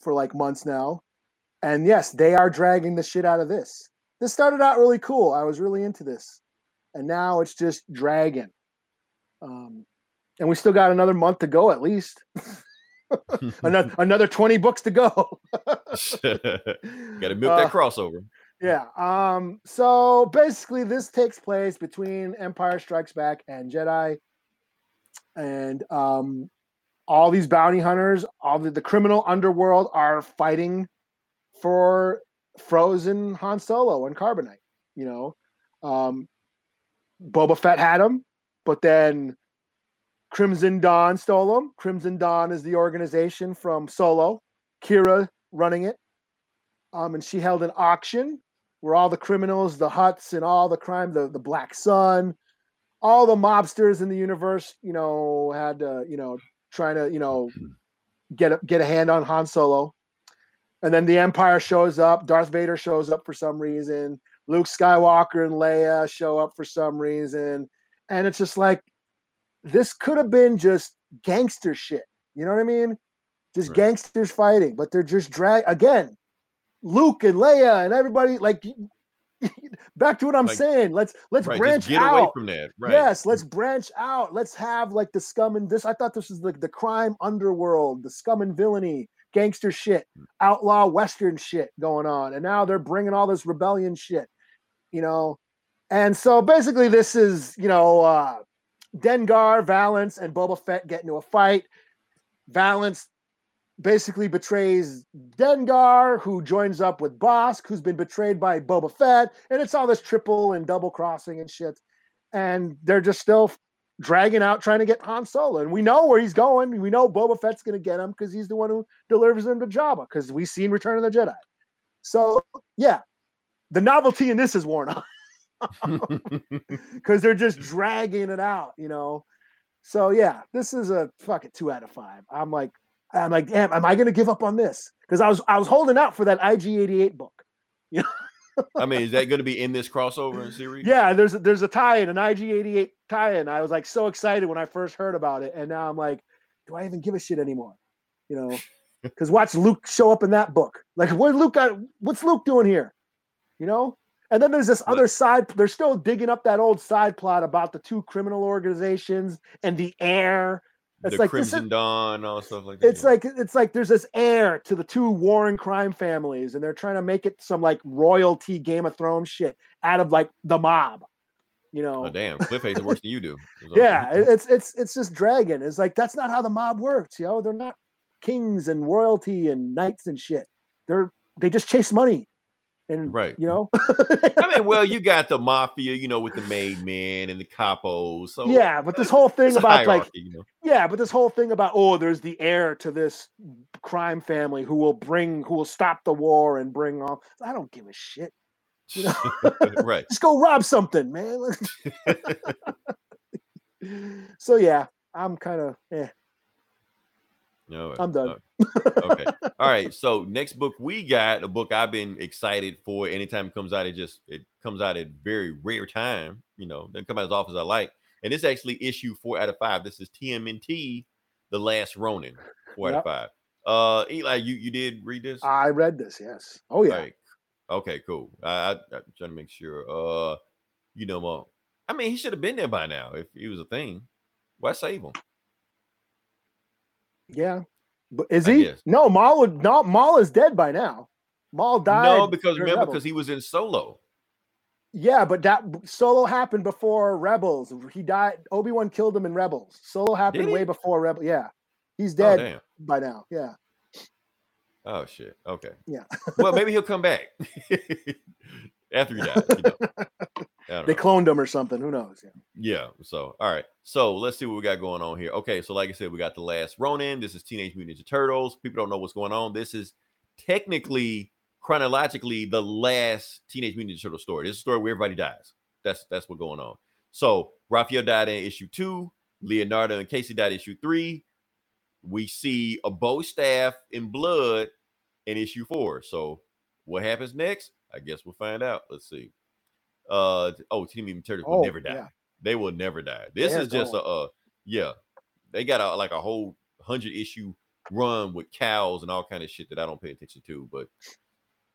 for like months now, and yes, they are dragging the shit out of this. This started out really cool. I was really into this. And now it's just dragging. Um, and we still got another month to go at least. another, another twenty books to go. Got to milk that uh, crossover. Yeah. Um, so basically this takes place between Empire Strikes Back and Jedi. And um, all these bounty hunters, all the, the criminal underworld are fighting for Frozen Han Solo and Carbonite, you know. Um, Boba Fett had him, but then Crimson Dawn stole him. Crimson Dawn is the organization from Solo, Kira running it. Um, and she held an auction where all the criminals, the Hutts, and all the crime, the, the Black Sun, all the mobsters in the universe, you know, had to, you know, trying to, you know, get a, get a hand on Han Solo. And then the Empire shows up. Darth Vader shows up for some reason. Luke Skywalker and Leia show up for some reason. And it's just like, this could have been just gangster shit. You know what I mean? Just right. Gangsters fighting. But they're just drag again. Luke and Leia and everybody, like, back to what I'm like, saying. Let's let's right, branch get out. Away from that. Right. Yes, let's branch out. Let's have like the scum and this. I thought this was like the crime underworld, the scum and villainy. Gangster shit, outlaw Western shit going on. And now they're bringing all this rebellion shit, you know? And so basically this is, you know, uh, Dengar, Valance, and Boba Fett get into a fight. Valance basically betrays Dengar, who joins up with Bosk, who's been betrayed by Boba Fett. And it's all this triple and double crossing and shit. And they're just still dragging out, trying to get Han Solo. And we know where he's going. We know Boba Fett's going to get him because he's the one who delivers him to Jabba, because we've seen Return of the Jedi. So, yeah, the novelty in this is worn off because they're just dragging it out, you know? So, yeah, this is a fucking two out of five. I'm like, I'm like, damn, am I going to give up on this? Because I was I was holding out for that I G eighty-eight book, you know? I mean, is that going to be in this crossover series? Yeah, there's a, there's a tie-in, an I G eighty-eight tie-in. I was like so excited when I first heard about it, and now I'm like, do I even give a shit anymore? You know, because watch Luke show up in that book. Like, what Luke got? What's Luke doing here? You know. And then there's this what? other side. They're still digging up that old side plot about the two criminal organizations and the heir the like, Crimson is, Dawn, all stuff like that. It's like it's like there's this heir to the two warring crime families, and they're trying to make it some like royalty Game of Thrones shit out of like the mob. You know, oh, damn, Cliffhanger worse than you do. Yeah, it's it's it's just dragon. It's like that's not how the mob works. You know, they're not kings and royalty and knights and shit. They're they just chase money. And right, you know, I mean, well, you got the mafia, you know, with the made men and the capos. So yeah, but this whole thing about like, you know? yeah, but this whole thing about oh, there's the heir to this crime family who will bring, who will stop the war and bring off. I don't give a shit. You know? Right, just go rob something, man. So yeah, I'm kind of, eh. No, I'm done. Okay. All right. So next book we got, a book I've been excited for. Anytime it comes out, it just it comes out at very rare time. You know, doesn't come out as often as I like. And it's actually issue four out of five. This is T M N T, The Last Ronin, four yep. out of five. Uh, Eli, you you did read this? I read this. Yes. Oh yeah. Like, okay. Cool. I, I I'm trying to make sure. Uh, you know, well, I mean, he should have been there by now if he was a thing. Why save him? Yeah, but is he? No, Maul would not. Maul is dead by now. Maul died. No, because remember, Rebels. because he was in Solo. Yeah, but that Solo happened before Rebels. He died. Obi-Wan killed him in Rebels. Solo happened way before Rebels. Yeah, he's dead oh, by now. Yeah. Oh shit. Okay. Yeah. Well, maybe he'll come back after he dies. You know. They know. cloned him or something. Who knows? Yeah. Yeah. So, all right. So let's see what we got going on here. Okay, so like I said, we got The Last Ronin. This is Teenage Mutant Ninja Turtles. People don't know what's going on. This is technically, chronologically, the last Teenage Mutant Ninja Turtle story. This is a story where everybody dies. That's that's what's going on. So Raphael died in issue two. Leonardo and Casey died in issue three. We see a bow staff in blood in issue four. So what happens next? I guess we'll find out. Let's see. Uh Oh, Teenage Mutant Turtles oh, will never die. Yeah. They will never die. This They're is just going. a, uh, yeah. They got a, like a whole hundred issue run with cows and all kind of shit that I don't pay attention to. But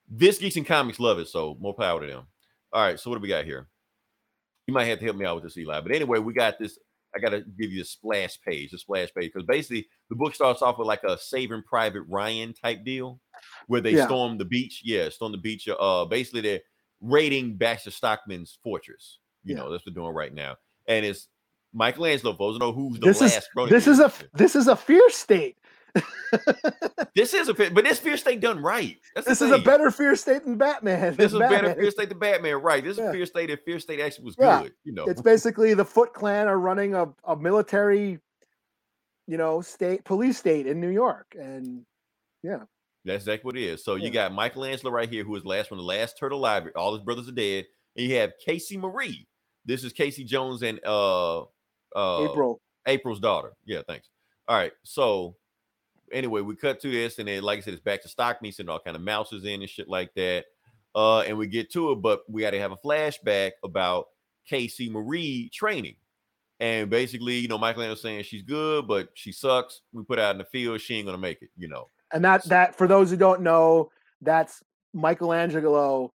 this Geeks and Comics love it, so more power to them. All right, so what do we got here? You might have to help me out with this, Eli. But anyway, we got this. I got to give you a splash page, a splash page, because basically the book starts off with like a Saving Private Ryan type deal, where they yeah. storm the beach. Yeah, storm the beach. Uh, basically they're raiding Baxter Stockman's fortress. You yeah. know, that's what we're doing right now. And it's Michelangelo. Folks, I don't know who's the this last. Is, this is a this is a fear state. This is a but this fear state done right. That's this is a better fear state than Batman. This than is a better fear state than Batman, right? This yeah. is a fear state. If fear state actually was yeah. good, you know, it's basically the Foot Clan are running a, a military, you know, state police state in New York, and yeah, that's exactly what it is. So yeah. you got Michelangelo right here, who is last one, the last turtle alive. All his brothers are dead. And you have Casey Marie. This is Casey Jones and uh, uh, April, April's daughter. Yeah, thanks. All right. So anyway, we cut to this, and then like I said, it's back to Stockman and all kind of mouses in and shit like that. Uh, and we get to it, but we got to have a flashback about Casey Marie training, and basically, you know, Michelangelo's saying she's good, but she sucks. We put out in the field, she ain't gonna make it, you know. And that so, that for those who don't know, that's Michelangelo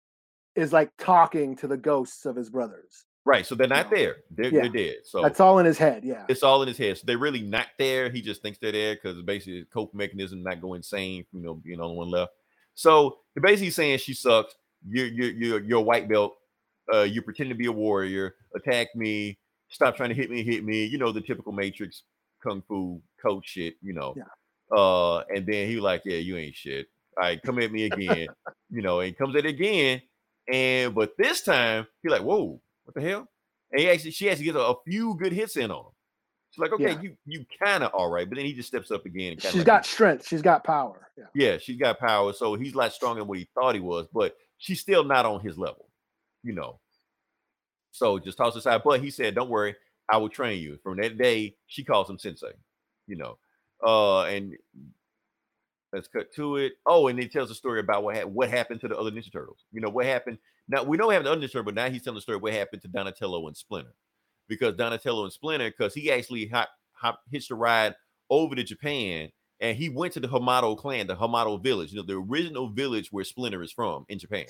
is like talking to the ghosts of his brothers. Right. So they're not there. They're, yeah. they're dead. So that's all in his head. Yeah. It's all in his head. So they're really not there. He just thinks they're there because basically his cope mechanism not go insane, you know, being the only one left. So they're basically saying she sucks. You're, you're, you're, you're a white belt. Uh, you pretend to be a warrior. Attack me. Stop trying to hit me, hit me. You know, the typical Matrix Kung Fu coach shit, you know. Yeah. Uh, and then he like, yeah, you ain't shit. All right, come at me again. You know, and he comes at it again. And but this time he's like, whoa, what the hell? And he actually, she actually gets a, a few good hits in on him. She's like, okay, yeah. you you kind of all right, but then he just steps up again. And she's like, got strength, she's got power. Yeah. yeah, she's got power. So he's like stronger than what he thought he was, but she's still not on his level, you know. So just toss aside. But he said, don't worry, I will train you. From that day, she calls him sensei, you know. Uh, and let's cut to it. Oh, and it tells a story about what ha- what happened to the other Ninja Turtles. You know, what happened. Now, we know what happened to the other Ninja Turtle, but now he's telling the story what happened to Donatello and Splinter. Because Donatello and Splinter, because he actually hop, hop, hitched a ride over to Japan, and he went to the Hamato clan, the Hamato village, you know, the original village where Splinter is from in Japan.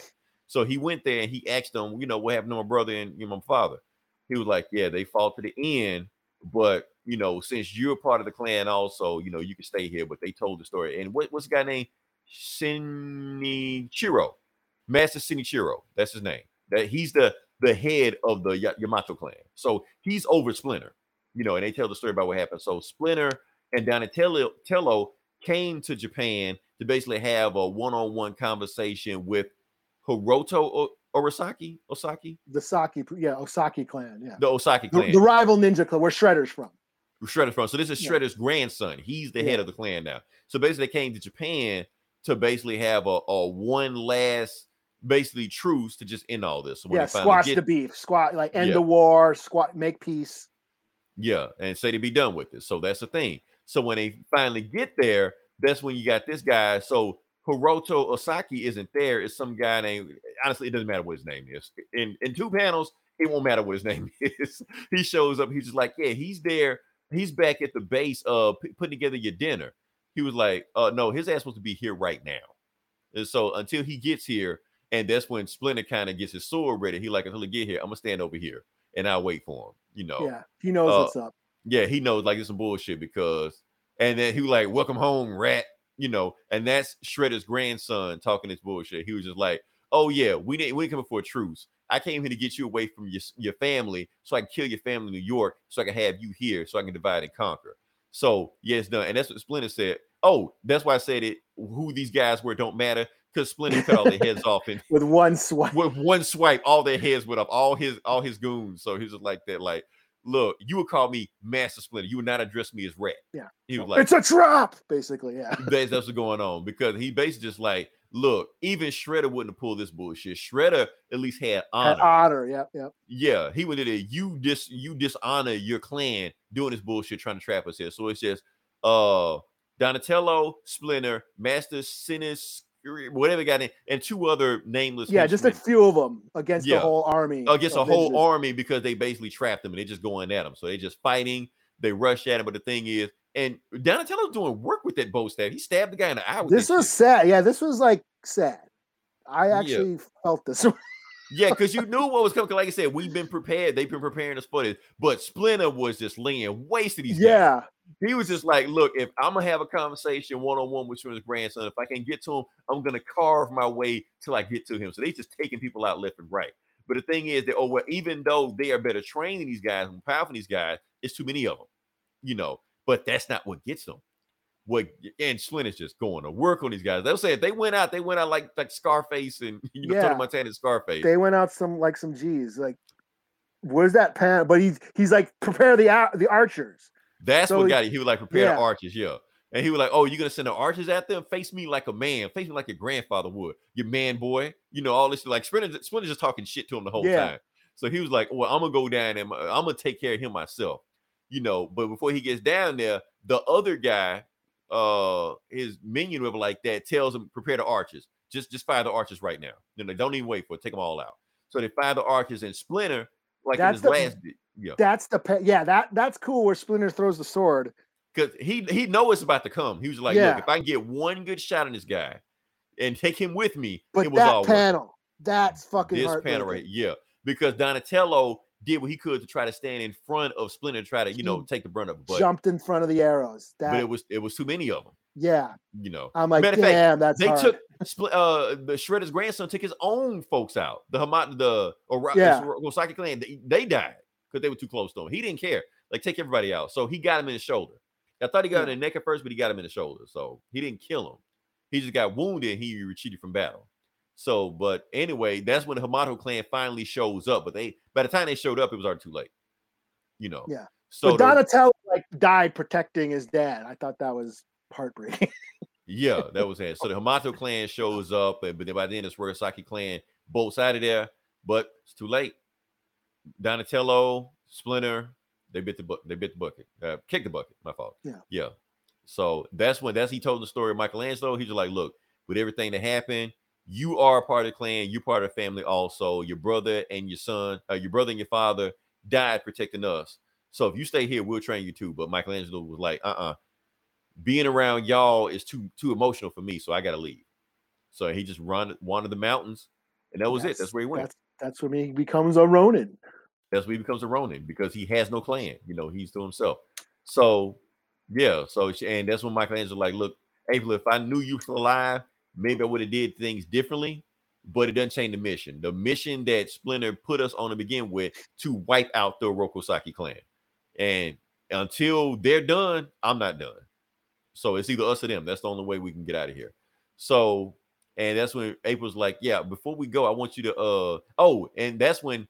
So he went there, and he asked them, you know, what happened to my brother and you know, my father? He was like, yeah, they fought to the end, but you know, since you're part of the clan also, you know, you can stay here. But they told the story. And what, what's the guy named? Shinichiro. Master Shinichiro. That's his name. That he's the, the head of the y- Yamato clan. So he's over Splinter, you know, and they tell the story about what happened. So Splinter and Donatello Tello came to Japan to basically have a one-on-one conversation with Hiroto Urasaki, Osaki? The Saki, yeah, Osaki clan, yeah. The Osaki clan. The, the rival ninja clan, where Shredder's from. Where Shredder's from. So this is Shredder's yeah. grandson. He's the yeah. head of the clan now. So basically they came to Japan to basically have a, a one last, basically truce to just end all this. So when yeah, squash get, the beef, squat, like end yeah. the war, squat, make peace. Yeah, and say to be done with it. So that's the thing. So when they finally get there, that's when you got this guy. So Hiroto Osaki isn't there. It's some guy named, honestly, it doesn't matter what his name is. In in two panels, it won't matter what his name is. He shows up. He's just like, yeah, he's there. He's back at the base of p- putting together your dinner. He was like, uh, no, his ass supposed to be here right now. And so until he gets here, and that's when Splinter kind of gets his sword ready. He like, until he get here, I'm going to stand over here and I'll wait for him. You know, yeah, he knows uh, what's up. Yeah, he knows like it's some bullshit because, and then he was like, welcome home, rat, you know, and that's Shredder's grandson talking this bullshit. He was just like, oh yeah, we didn't, we didn't come for a truce. I came here to get you away from your, your family so I can kill your family in New York so I can have you here so I can divide and conquer. So yeah, it's done. And that's what Splinter said. Oh, that's why I said it, who these guys were don't matter because Splinter cut all their heads off. And with one swipe. With one swipe, all their heads went off, all his, all his goons. So he was just like that, like, look, you would call me Master Splinter. You would not address me as Rat. Yeah. He was like, it's a trap, basically. Yeah. That's what's going on because he basically just like, look, even Shredder wouldn't have pulled this bullshit. Shredder at least had honor. Had honor, yep, yep. Yeah, he would have did, you dis you dishonor your clan doing this bullshit trying to trap us here. So it's just uh Donatello, Splinter, Master Sinis, whatever got in, and two other nameless yeah just a few of them against yeah. the whole army against a whole army because they basically trapped them and they're just going at them, so they're just fighting, they rush at him. But the thing is, and Donatello's doing work with that bow staff. He stabbed the guy in the eye with this was shit. sad yeah this was like sad I actually yeah. felt this yeah because you knew what was coming. Like I said, we've been prepared, they've been preparing us for this, but Splinter was just laying waste to these yeah guys. He was just like, look, if I'm going to have a conversation one-on-one with his grandson, if I can get to him, I'm going to carve my way till I get to him. So they just taking people out left and right. But the thing is that, oh, well, even though they are better trained than these guys and powerful than these guys, it's too many of them, you know, but that's not what gets them. What and Slynn is just going to work on these guys. They'll say if they went out, they went out like, like Scarface and, you know, yeah. Tony Montana's Scarface. They went out some, like some G's, like, where's that pan? But he's, he's like, prepare the, uh, the archers. That's so what got it. He was like, prepare yeah. the archers, yeah. And he was like, oh, you're going to send the archers at them? Face me like a man. Face me like your grandfather would. Your man boy. You know, all this. Like, Splinter, Splinter's just talking shit to him the whole yeah. time. So he was like, well, I'm going to go down and I'm going to take care of him myself. You know, but before he gets down there, the other guy, uh, his minion, whatever like that, tells him, prepare the archers. Just, just fire the archers right now. You know, don't even wait for it. Take them all out. So they fire the archers and Splinter, like That's in his the- last Yeah, that's the pe- yeah that that's cool where Splinter throws the sword because he he knows it's about to come. He was like, yeah. look, if I can get one good shot on this guy and take him with me, but it was that all panel working. That's fucking this panel right, yeah, because Donatello did what he could to try to stand in front of Splinter, try to you he know take the brunt of, but jumped in front of the arrows. That, but it was it was too many of them. Yeah, you know, I'm like, damn, fact, that's they hard. took uh the Shredder's grandson took his own folks out. The Hamat the or yeah. Osaki clan they, they died. Because they were too close to him. He didn't care. Like, take everybody out. So he got him in his shoulder. I thought he got yeah. him in the neck at first, but he got him in the shoulder. So he didn't kill him. He just got wounded and he retreated from battle. So, but anyway, that's when the Hamato clan finally shows up. But they, by the time they showed up, it was already too late. You know? Yeah. So but Donatello like died protecting his dad. I thought that was heartbreaking. yeah, that was it. So the Hamato clan shows up, and but then by then it's Urasaki clan bolts out of there, but it's too late. Donatello, Splinter, they bit the bu- they bit the bucket, uh, kicked the bucket. My fault. Yeah, yeah. So that's when that's he told the story of Michelangelo. He's just like, look, with everything that happened, you are a part of the clan, you're part of the family. Also, your brother and your son, uh, your brother and your father died protecting us. So if you stay here, we'll train you too. But Michelangelo was like, uh, uh-uh. uh, being around y'all is too too emotional for me, so I gotta leave. So he just run wandered the mountains, and that was that's, it. That's where he went. That's, that's when he becomes a Ronin. That's when he becomes a Ronin because he has no clan. You know, he's to himself. So yeah, so she, and that's when Michelangelo like, look, April, if I knew you were alive, maybe I would have did things differently, but it doesn't change the mission. The mission that Splinter put us on to begin with, to wipe out the Orokosaki clan. And until they're done, I'm not done. So it's either us or them. That's the only way we can get out of here. So, and that's when April's like, yeah, before we go, I want you to, uh, oh, and that's when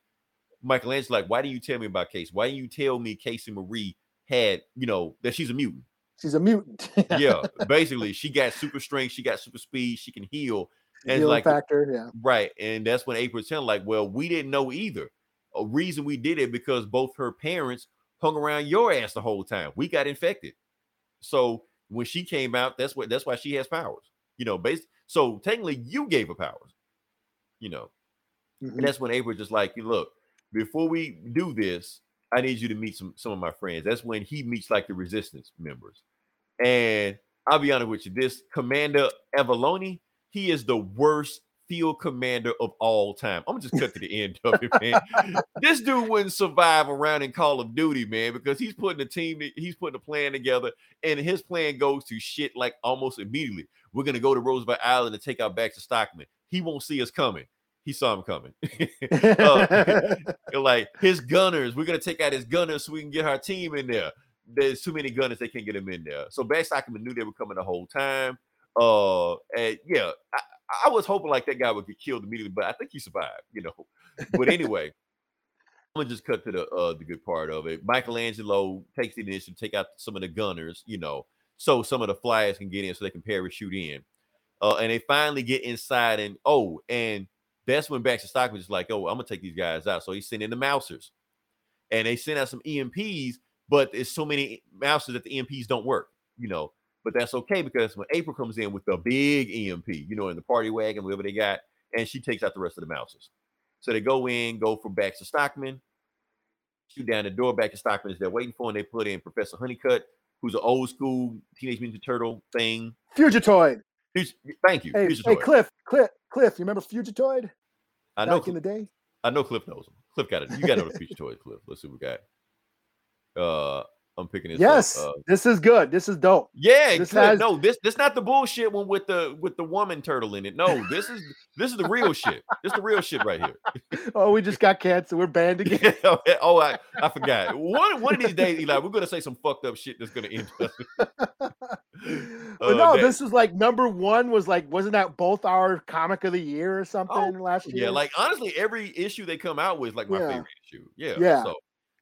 Michelangelo's like, why do you tell me about Casey? Why do you tell me Casey Marie had, you know, that she's a mutant? She's a mutant. Yeah, basically, she got super strength. She got super speed. She can heal. And healing like, factor, yeah. Right, and that's when April's telling like, well, we didn't know either. A reason we did it because both her parents hung around your ass the whole time. We got infected. So when she came out, that's what that's why she has powers. You know, based so technically you gave her powers. You know, mm-hmm. And that's when April just like, look, before we do this, I need you to meet some some of my friends. That's when he meets like the resistance members. And I'll be honest with you, this Commander Avalone, he is the worst field commander of all time. I'm just cut to the end of it, man. This dude wouldn't survive around in Call of Duty, man, because he's putting a team, he's putting a plan together, and his plan goes to shit like almost immediately. We're gonna go to Roosevelt Island and take our backs to Stockman. He won't see us coming. He saw him coming. uh, like his gunners, we're gonna take out his gunners so we can get our team in there. There's too many gunners; they can't get him in there. So Bad Stockman knew they were coming the whole time. Uh, and yeah, I, I was hoping like that guy would get killed immediately, but I think he survived. You know. But anyway, I'm gonna just cut to the uh, the good part of it. Michelangelo takes the initiative, take out some of the gunners, you know, so some of the flyers can get in, so they can parachute in. Uh, and they finally get inside, and oh, and that's when Baxter Stockman is like, oh, I'm going to take these guys out. So he's sending the Mousers. And they send out some E M Ps, but there's so many Mousers that the E M Ps don't work, you know. But that's okay, because when April comes in with the big E M P, you know, in the party wagon, whatever they got, and she takes out the rest of the Mousers. So they go in, go for Baxter Stockman, shoot down the door. Baxter Stockman is there waiting for, and they put in Professor Honeycutt, who's an old school Teenage Mutant Ninja Turtle thing. Fugitoid. Thank you. Hey, hey Cliff, Cliff, Cliff, you remember Fugitoid? I know back Cliff, in the day. I know Cliff knows him. Cliff got it. You got to know the Fugitoid, Cliff. Let's see what we got. Uh, I'm picking this. Yes, up. Uh, this is good. This is dope. Yeah, this has... no, this this not the bullshit one with the with the woman turtle in it. No, this is this is the real shit. This is the real shit right here. Oh, we just got canceled. We're banned again. oh, I, I forgot. One one of these days, Eli, we're gonna say some fucked up shit that's gonna end up. But no, uh, that, this was like number one was like, wasn't that both our comic of the year or something oh, last year? Yeah, like honestly, every issue they come out with like my yeah. favorite issue. Yeah, yeah. So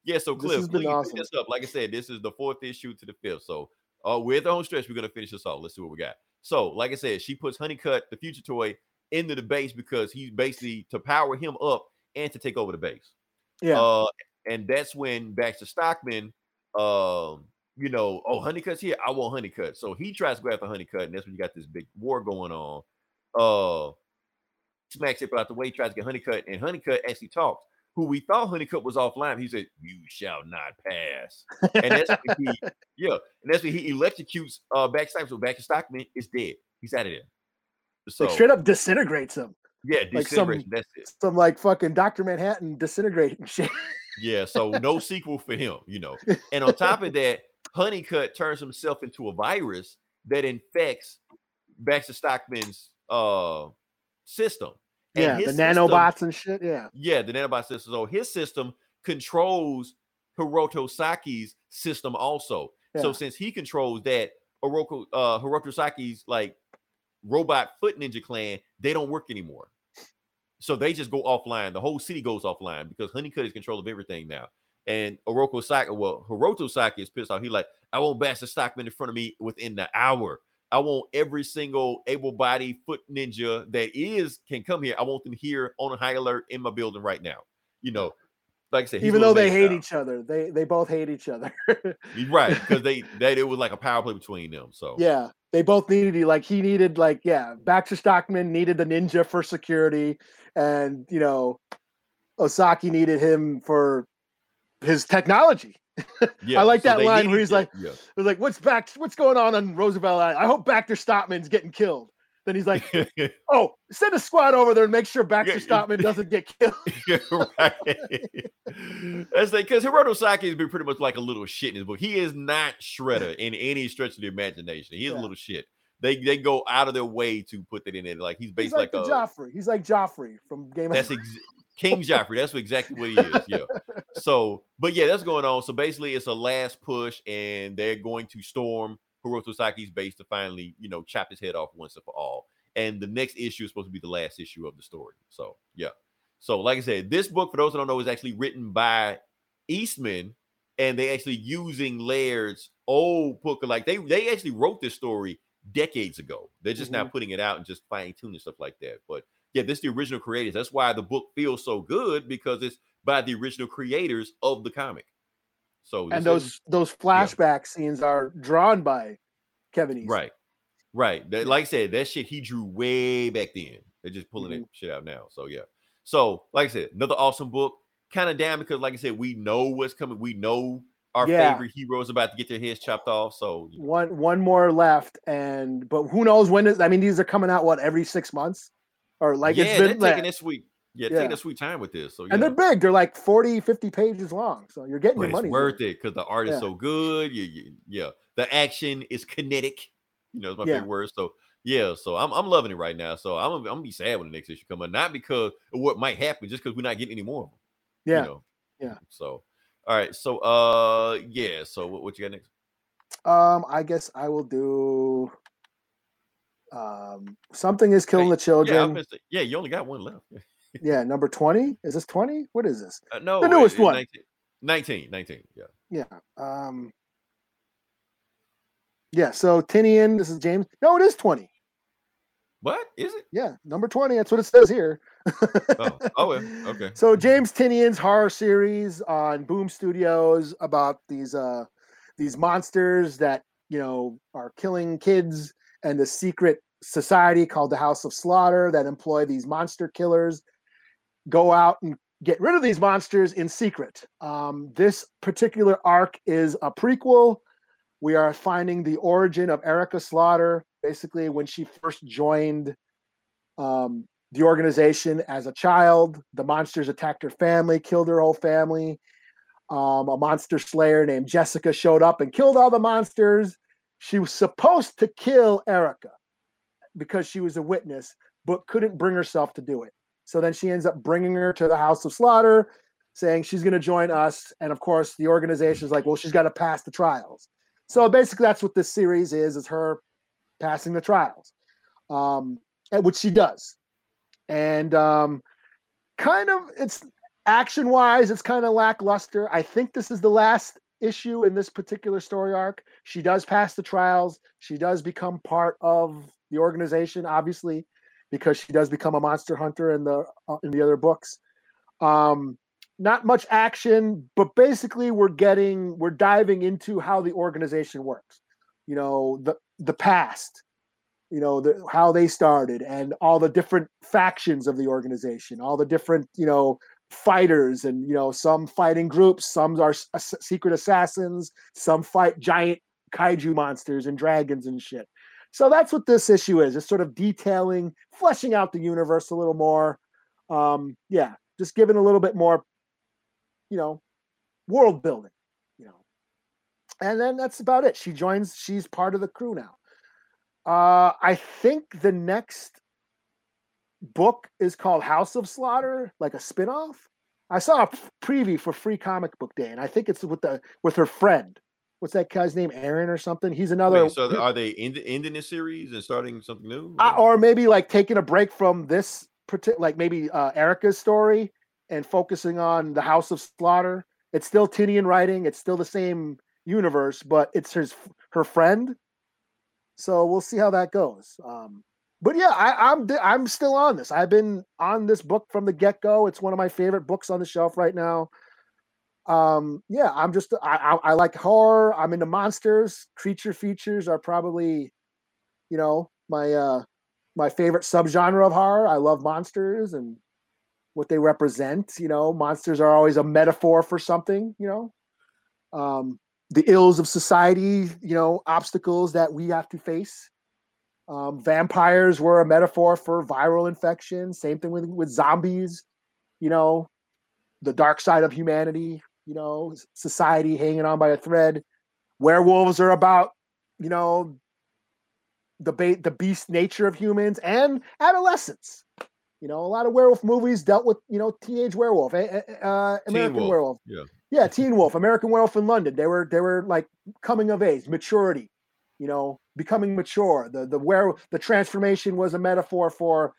yeah, so Cliff, please awesome. Pick this up. Like I said, this is the fourth issue to the fifth. So uh, we're at the home stretch. We're gonna finish this off. Let's see what we got. So, like I said, she puts Honeycutt, the future toy, into the base because he's basically to power him up and to take over the base. Yeah. Uh, and that's when Baxter Stockman um you know, oh, Honeycutt's here. I want Honeycutt. So he tries to go after Honeycutt, and that's when you got this big war going on. Uh, smacks it out the way, tries to get Honeycutt, and Honeycutt actually talks. Who we thought Honeycutt was offline, he said, "You shall not pass." And that's when he, yeah, and that's when he electrocutes uh, Baxter Stockman. So Baxter Stockman is dead. He's out of there. So like straight up disintegrates him. Yeah, disintegration. Like some, that's it. Some like fucking Doctor Manhattan disintegrating shit. Yeah, so no sequel for him, you know. And on top of that, Honeycutt turns himself into a virus that infects Baxter Stockman's uh, system. And yeah, the system, nanobots and shit. Yeah, yeah, the nanobot system. So his system controls Hiroto Saki's system also. Yeah. So since he controls that, Oroko, uh, Hiroto Saki's like robot foot ninja clan, they don't work anymore. So they just go offline. The whole city goes offline because Honeycutt is in control of everything now. And Oroko Saki, well, Hiroto Saki is pissed off. He like, I want Baxter Stockman in front of me within the hour. I want every single able-bodied foot ninja that is can come here. I want them here on high alert in my building right now. You know, like I said, even though they hate out. each other, they they both hate each other. Right, because they that it was like a power play between them. So yeah, they both needed you. Like he needed, like yeah, Baxter Stockman needed the ninja for security, and you know, Osaki needed him for his technology. Yeah, I like so that line where he's it. like, yeah. "Like what's back? What's going on on Roosevelt Island? I hope Baxter Stockman's getting killed." Then he's like, oh, send a squad over there and make sure Baxter Stockman doesn't get killed. Right. That's like, because Hiroto Saki has been pretty much like a little shit in his book. He is not Shredder in any stretch of the imagination. He is yeah. a little shit. They they go out of their way to put that in there. Like he's based he's like, like the a, Joffrey. He's like Joffrey from Game that's of Thrones. Ex- King Joffrey. That's exactly what he is. Yeah. So, but yeah, that's going on. So basically, it's a last push, and they're going to storm Hiroto Saki's base to finally, you know, chop his head off once and for all. And the next issue is supposed to be the last issue of the story. So, yeah. So, like I said, this book, for those that don't know, is actually written by Eastman, and they actually using Laird's old book. Like they they actually wrote this story decades ago. They're just mm-hmm. now putting it out and just fine tuning stuff like that. But yeah, this is the original creators. That's why the book feels so good, because it's by the original creators of the comic. So and those is, those flashback yeah. scenes are drawn by Kevin Eastman. Right, right. That, like I said, that shit he drew way back then. They're just pulling mm-hmm. that shit out now. So yeah. So like I said, another awesome book. Kind of damn, because like I said, we know what's coming. We know our yeah. favorite heroes about to get their heads chopped off. So you know. one one more left, and but who knows when? Is, I mean, these are coming out what every six months, or like yeah, it's been like, taking this week. Yeah, yeah, take a sweet time with this. So, yeah. And they're big. They're like forty, fifty pages long. So you're getting but your money. It's worth it because the art is yeah. so good. You, you, yeah. The action is kinetic. You know, it's my yeah. favorite word. So, yeah. So I'm I'm loving it right now. So I'm, I'm going to be sad when the next issue comes out. Not because of what might happen, just because we're not getting any more of them. Yeah. You know? Yeah. So, all right. So, uh, yeah. So what, what you got next? Um, I guess I will do... Um, Something is Killing hey, the Children. Yeah, I yeah, you only got one left. Yeah, number twenty. Is this twenty? What is this? Uh, no, the newest it, it, one. nineteen, nineteen, nineteen. Yeah. Yeah. Um, yeah. So Tinian. This is James. No, it is twenty. What is it? Yeah, number twenty. That's what it says here. oh, oh, yeah. Okay. So James Tinian's horror series on Boom Studios about these uh these monsters that you know are killing kids, and the secret society called the House of Slaughter that employ these monster killers. Go out and get rid of these monsters in secret. Um, this particular arc is a prequel. We are finding the origin of Erica Slaughter, basically when she first joined um, the organization as a child. The monsters attacked her family, killed her whole family. Um, a monster slayer named Jessica showed up and killed all the monsters. She was supposed to kill Erica because she was a witness, but couldn't bring herself to do it. So then she ends up bringing her to the House of Slaughter, saying she's going to join us. And of course, the organization's like, well, she's got to pass the trials. So basically, that's what this series is, is her passing the trials, um, which she does. And um, kind of, it's action-wise, it's kind of lackluster. I think this is the last issue in this particular story arc. She does pass the trials. She does become part of the organization, obviously, because she does become a monster hunter in the uh, in the other books. Um, not much action, but basically we're getting we're diving into how the organization works. You know, the the past, you know, the, how they started and all the different factions of the organization, all the different, you know, fighters and, you know, some fighting groups, some are ass- secret assassins, some fight giant kaiju monsters and dragons and shit. So that's what this issue is. It's sort of detailing, fleshing out the universe a little more. Um, yeah, just giving a little bit more, you know, world building, you know. And then that's about it. She joins, she's part of the crew now. Uh, I think the next book is called House of Slaughter, like a spinoff. I saw a preview for Free Comic Book Day, and I think it's with the with her friend. What's that guy's name? Aaron or something. He's another. Wait, so are they end, ending this series and starting something new? Or, uh, or maybe like taking a break from this particular, like maybe uh, Erica's story and focusing on the House of Slaughter. It's still Tinian writing. It's still the same universe, but it's his, her friend. So we'll see how that goes. Um, but yeah, I, I'm, I'm still on this. I've been on this book from the get-go. It's one of my favorite books on the shelf right now. Um, yeah, I'm just, I, I, I like horror. I'm into monsters. Creature features are probably, you know, my, uh, my favorite subgenre of horror. I love monsters and what they represent. You know, monsters are always a metaphor for something, you know, um, the ills of society, you know, obstacles that we have to face. Um, vampires were a metaphor for viral infection. Same thing with, with zombies, you know, the dark side of humanity, you know, society hanging on by a thread. Werewolves are about, you know, the ba- the beast nature of humans and adolescence. You know, a lot of werewolf movies dealt with, you know, teenage werewolf, uh, uh, American Teen Werewolf. Yeah. yeah, Teen Wolf, American Werewolf in London. They were they were like coming of age, maturity, you know, becoming mature. The the were the transformation was a metaphor for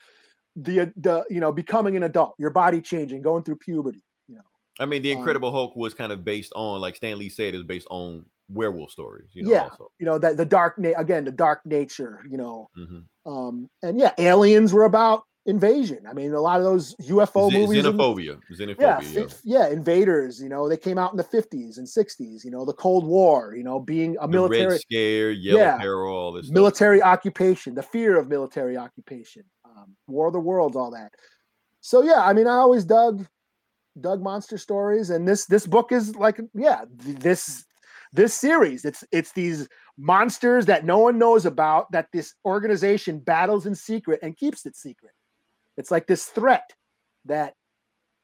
the the you know, becoming an adult, your body changing, going through puberty. You know, I mean, the Incredible um, Hulk was kind of based on, like Stan Lee said, is based on werewolf stories. You know, yeah, also. you know that the dark na- again the dark nature. You know, mm-hmm. um, and yeah, aliens were about invasion. I mean, a lot of those U F O Z- movies. Xenophobia. Xenophobia. Yeah, yeah. yeah, invaders, you know, they came out in the fifties and sixties, you know, the Cold War, you know, being a the military. Red Scare, Yellow yeah, Peril, all this military stuff. Occupation, the fear of military occupation, um, War of the Worlds, all that. So, yeah, I mean, I always dug, dug monster stories. And this, this book is like, yeah, this, this series, it's, it's these monsters that no one knows about, that this organization battles in secret and keeps it secret. It's like this threat that,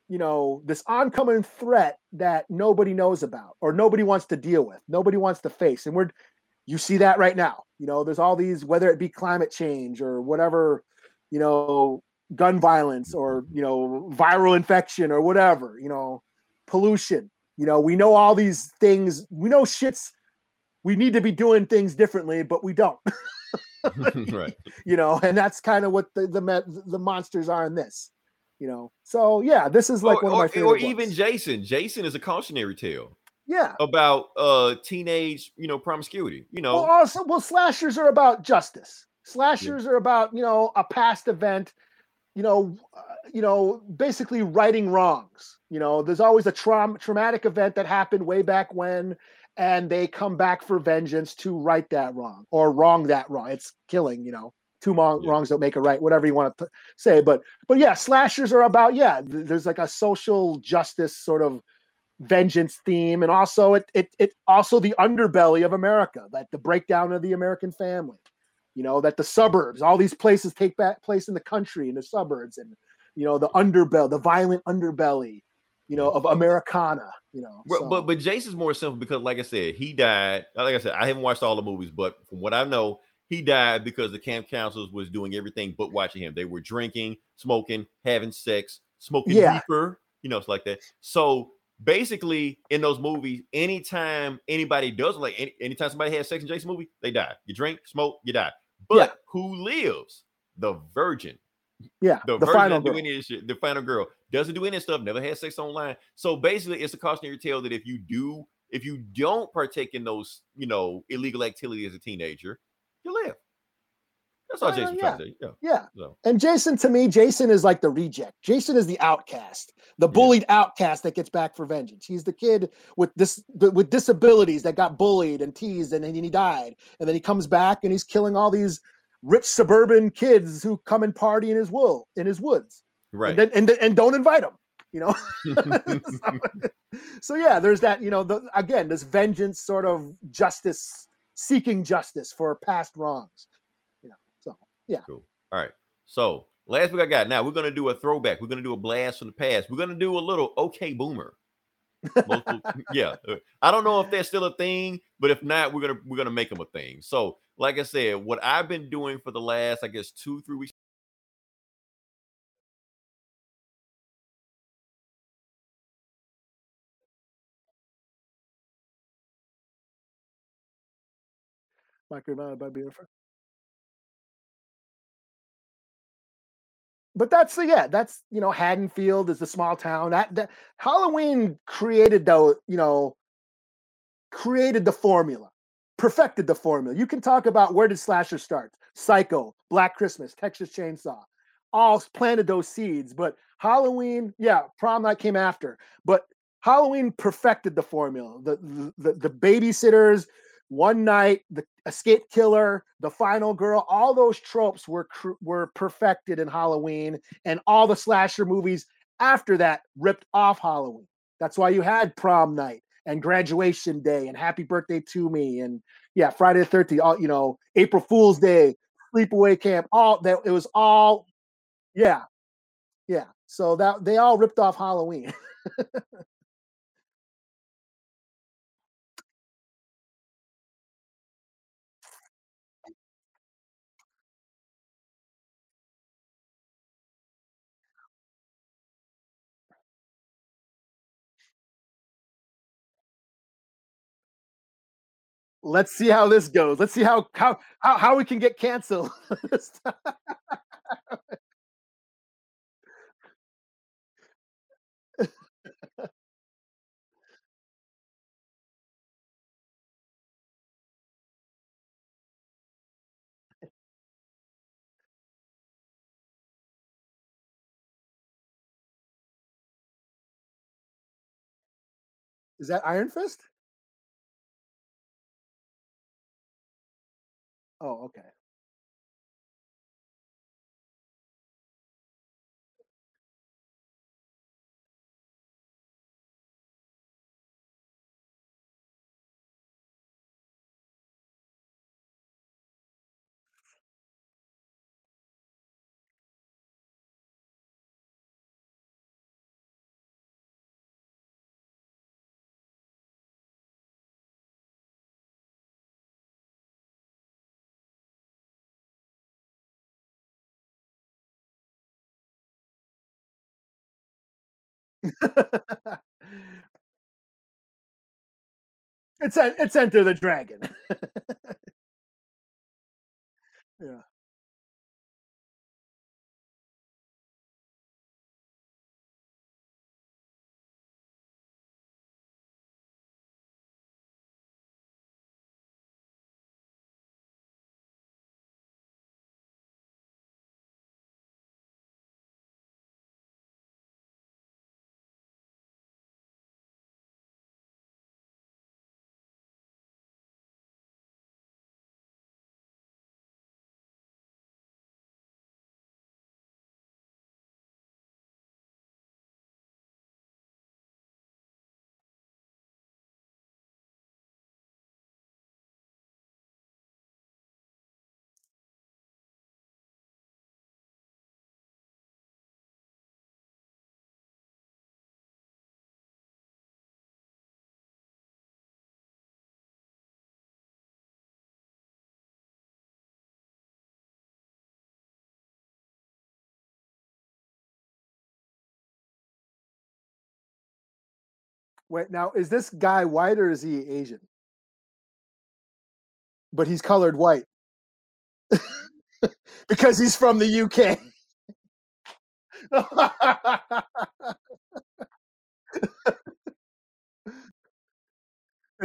you know, this oncoming threat that nobody knows about or nobody wants to deal with, nobody wants to face. And we're, you see that right now, you know, there's all these, whether it be climate change or whatever, you know, gun violence or, you know, viral infection or whatever, you know, pollution, you know, we know all these things, we know shit's, we need to be doing things differently, but we don't. Right. You know, and that's kind of what the, the the monsters are in this, you know. So yeah, this is like or, one of my or, favorite. Or even ones. Jason. Jason is a cautionary tale. Yeah. About uh teenage, you know, promiscuity. You know. Well, also, well, slashers are about justice. Slashers yeah. are about, you know, a past event. You know, uh, you know, basically righting wrongs. You know, there's always a traum- traumatic event that happened way back when. And they come back for vengeance to right that wrong or wrong that wrong. It's killing, you know, two wrong, yeah. wrongs don't make a right, whatever you want to th- say. But, but yeah, slashers are about, yeah, th- there's like a social justice sort of vengeance theme. And also it, it, it also the underbelly of America, that the breakdown of the American family, you know, that the suburbs, all these places take back place in the country and the suburbs and, you know, the underbelly, the violent underbelly. You know, of Americana, you know. So. But but Jason's more simple because, like I said, he died. Like I said, I haven't watched all the movies, but from what I know, he died because the camp counselors was doing everything but watching him. They were drinking, smoking, having sex, smoking yeah. reefer, you know, it's like that. So basically, in those movies, anytime anybody does, like any, anytime somebody has sex in Jason's movie, they die. You drink, smoke, you die. But yeah. who lives? The virgin. Yeah, the, the final girl. Any of this shit, the final girl doesn't do any stuff. Never had sex online. So basically, it's a cautionary tale that if you do, if you don't partake in those, you know, illegal activity as a teenager, you live. That's all uh, Jason yeah. trying to say. Yeah, yeah. So. And Jason, to me, Jason is like the reject. Jason is the outcast, the bullied yeah. outcast that gets back for vengeance. He's the kid with this with disabilities that got bullied and teased, and then he died, and then he comes back and he's killing all these rich suburban kids who come and party in his wool in his woods, right? And then, and, and don't invite them, you know. so, so yeah, there's that, you know. The, again, this vengeance sort of justice, seeking justice for past wrongs, you know. So yeah. Cool. All right. So last week I got. Now we're gonna do a throwback. We're gonna do a blast from the past. We're gonna do a little okay boomer. Multiple, yeah, I don't know if that's still a thing, but if not, we're gonna we're gonna make them a thing. So. Like I said, what I've been doing for the last, I guess, two, three weeks. But that's, yeah, that's, you know, Haddonfield is the small town. That, that Halloween created, though, you know, created the formula. Perfected the formula. You can talk about where did slasher start? Psycho, Black Christmas, Texas Chainsaw, all planted those seeds. But Halloween, yeah, Prom Night came after. But Halloween perfected the formula. The the the babysitters, one night, the escape killer, the final girl, all those tropes were were perfected in Halloween, and all the slasher movies after that ripped off Halloween. That's why you had Prom Night. And Graduation Day and Happy Birthday to Me and yeah Friday the thirteenth, all, you know, April Fool's Day, sleepaway camp. All that it was all, yeah, yeah. So that they all ripped off Halloween. Let's see how this goes. Let's see how how how, how we can get canceled. Is that Iron Fist? Oh, okay. it's a, it's Enter the Dragon. Yeah. Wait, now is this guy white or is he Asian? But he's colored white because he's from the U K. And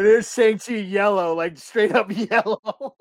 there's Shang-Chi yellow, like straight up yellow.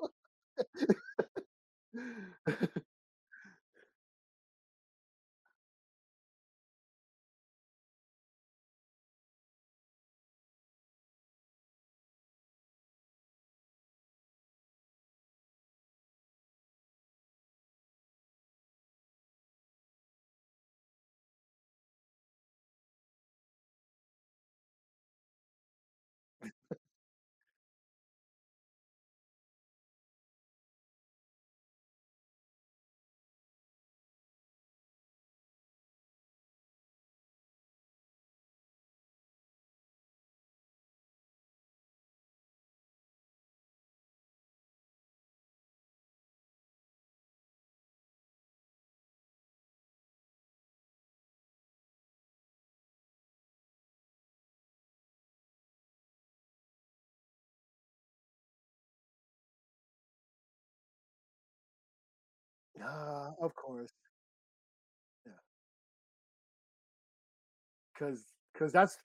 Uh, of course, yeah. Cause, cause that's,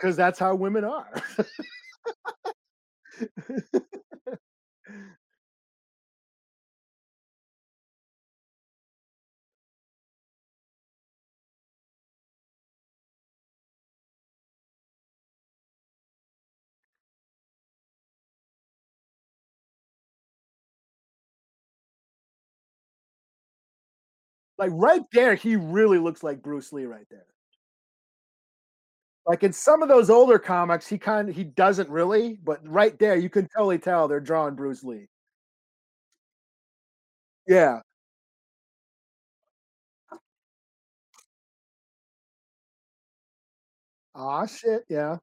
cause that's how women are. Like right there, he really looks like Bruce Lee right there. Like in some of those older comics, he kind of he doesn't really, but right there, you can totally tell they're drawing Bruce Lee. Yeah. Aw, shit. Yeah.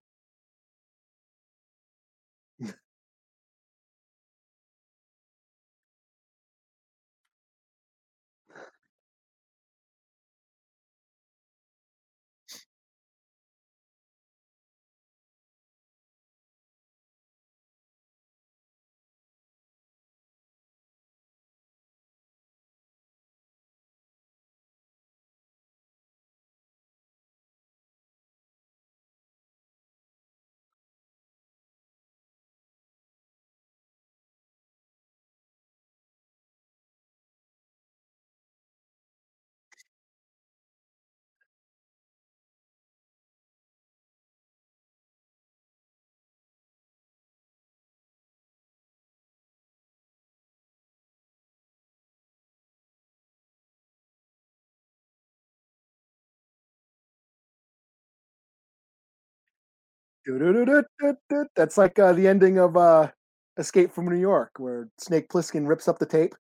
Doo-doo-doo-doo-doo-doo. That's like uh, the ending of uh, Escape from New York, where Snake Plissken rips up the tape.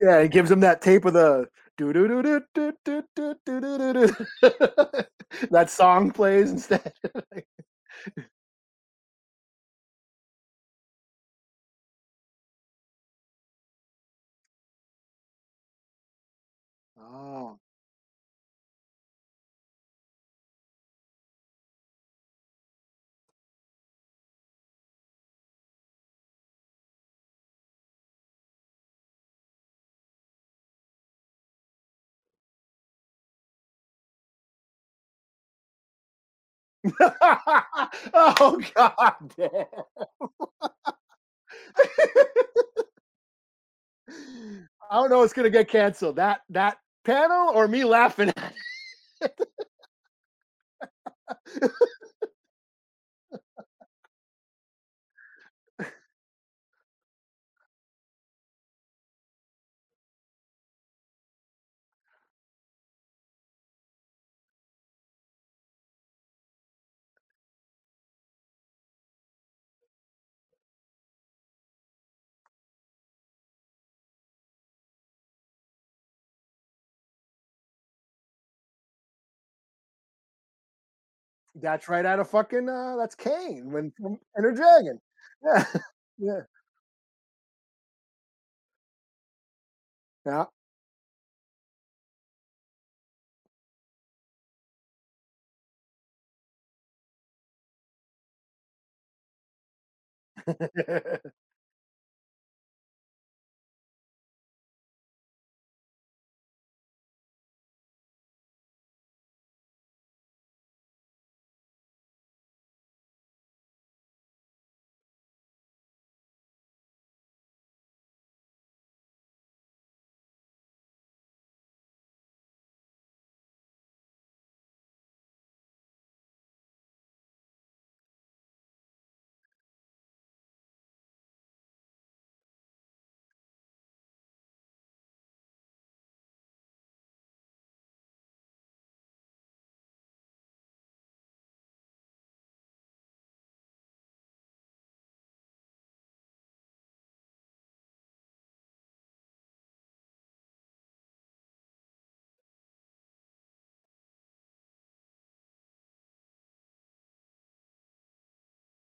Yeah, he gives him that tape of the doo doo doo doo doo doo doo doo doo doo doo. That song plays instead. Like, oh, oh god damn. I don't know. It's gonna get canceled. That that panel or me laughing at it. That's right out of fucking. Uh, that's Kane when from Enter Dragon. Yeah, yeah, yeah.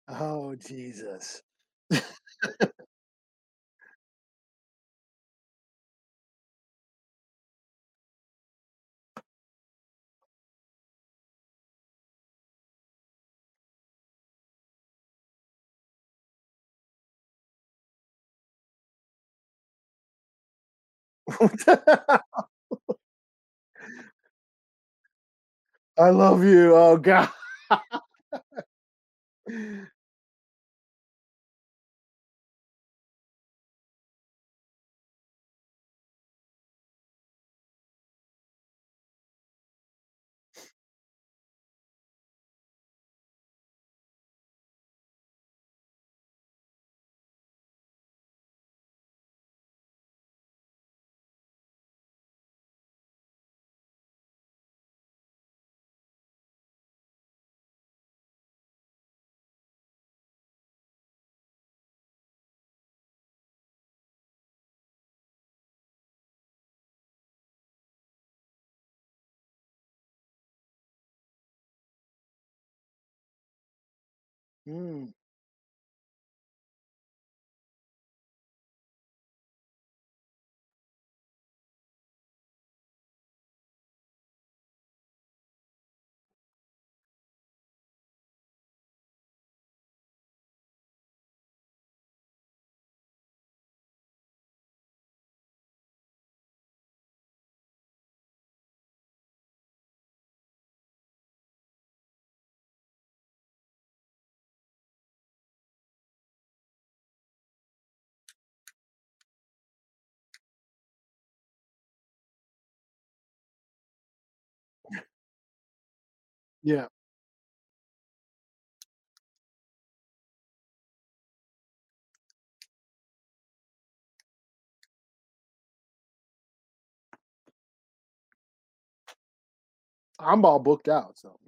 Oh Jesus. I love you. Oh god. Mm. Yeah. I'm all booked out, so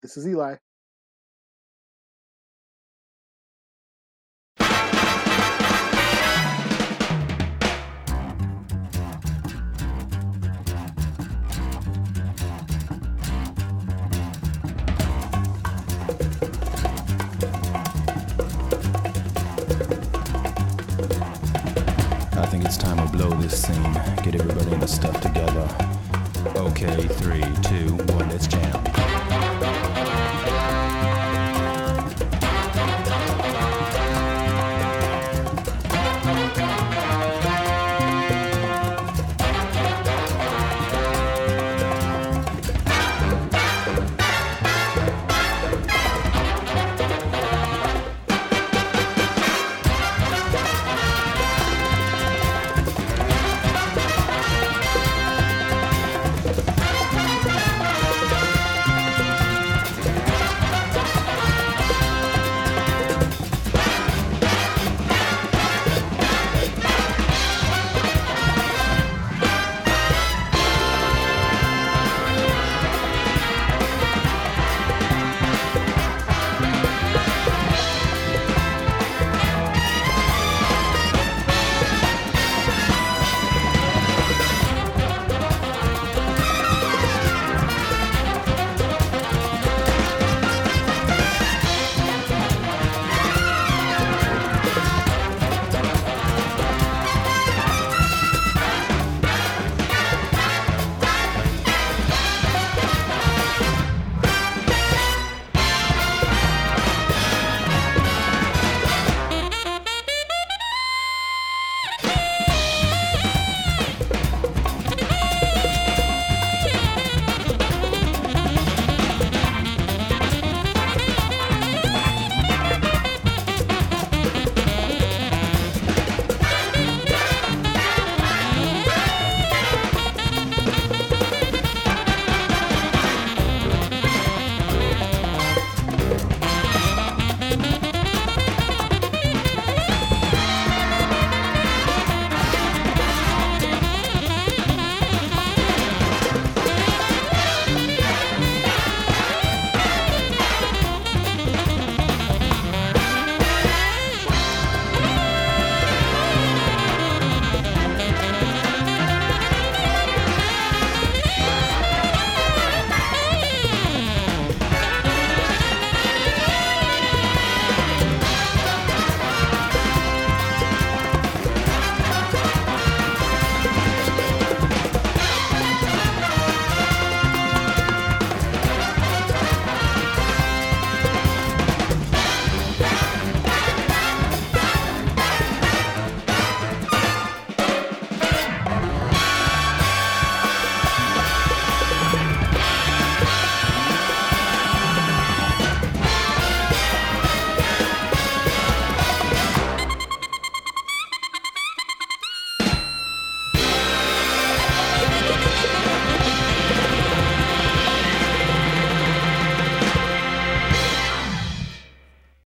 this is Eli. I think it's time to blow this scene. Get everybody in the stuff together. Okay, three, two, one, let's jam.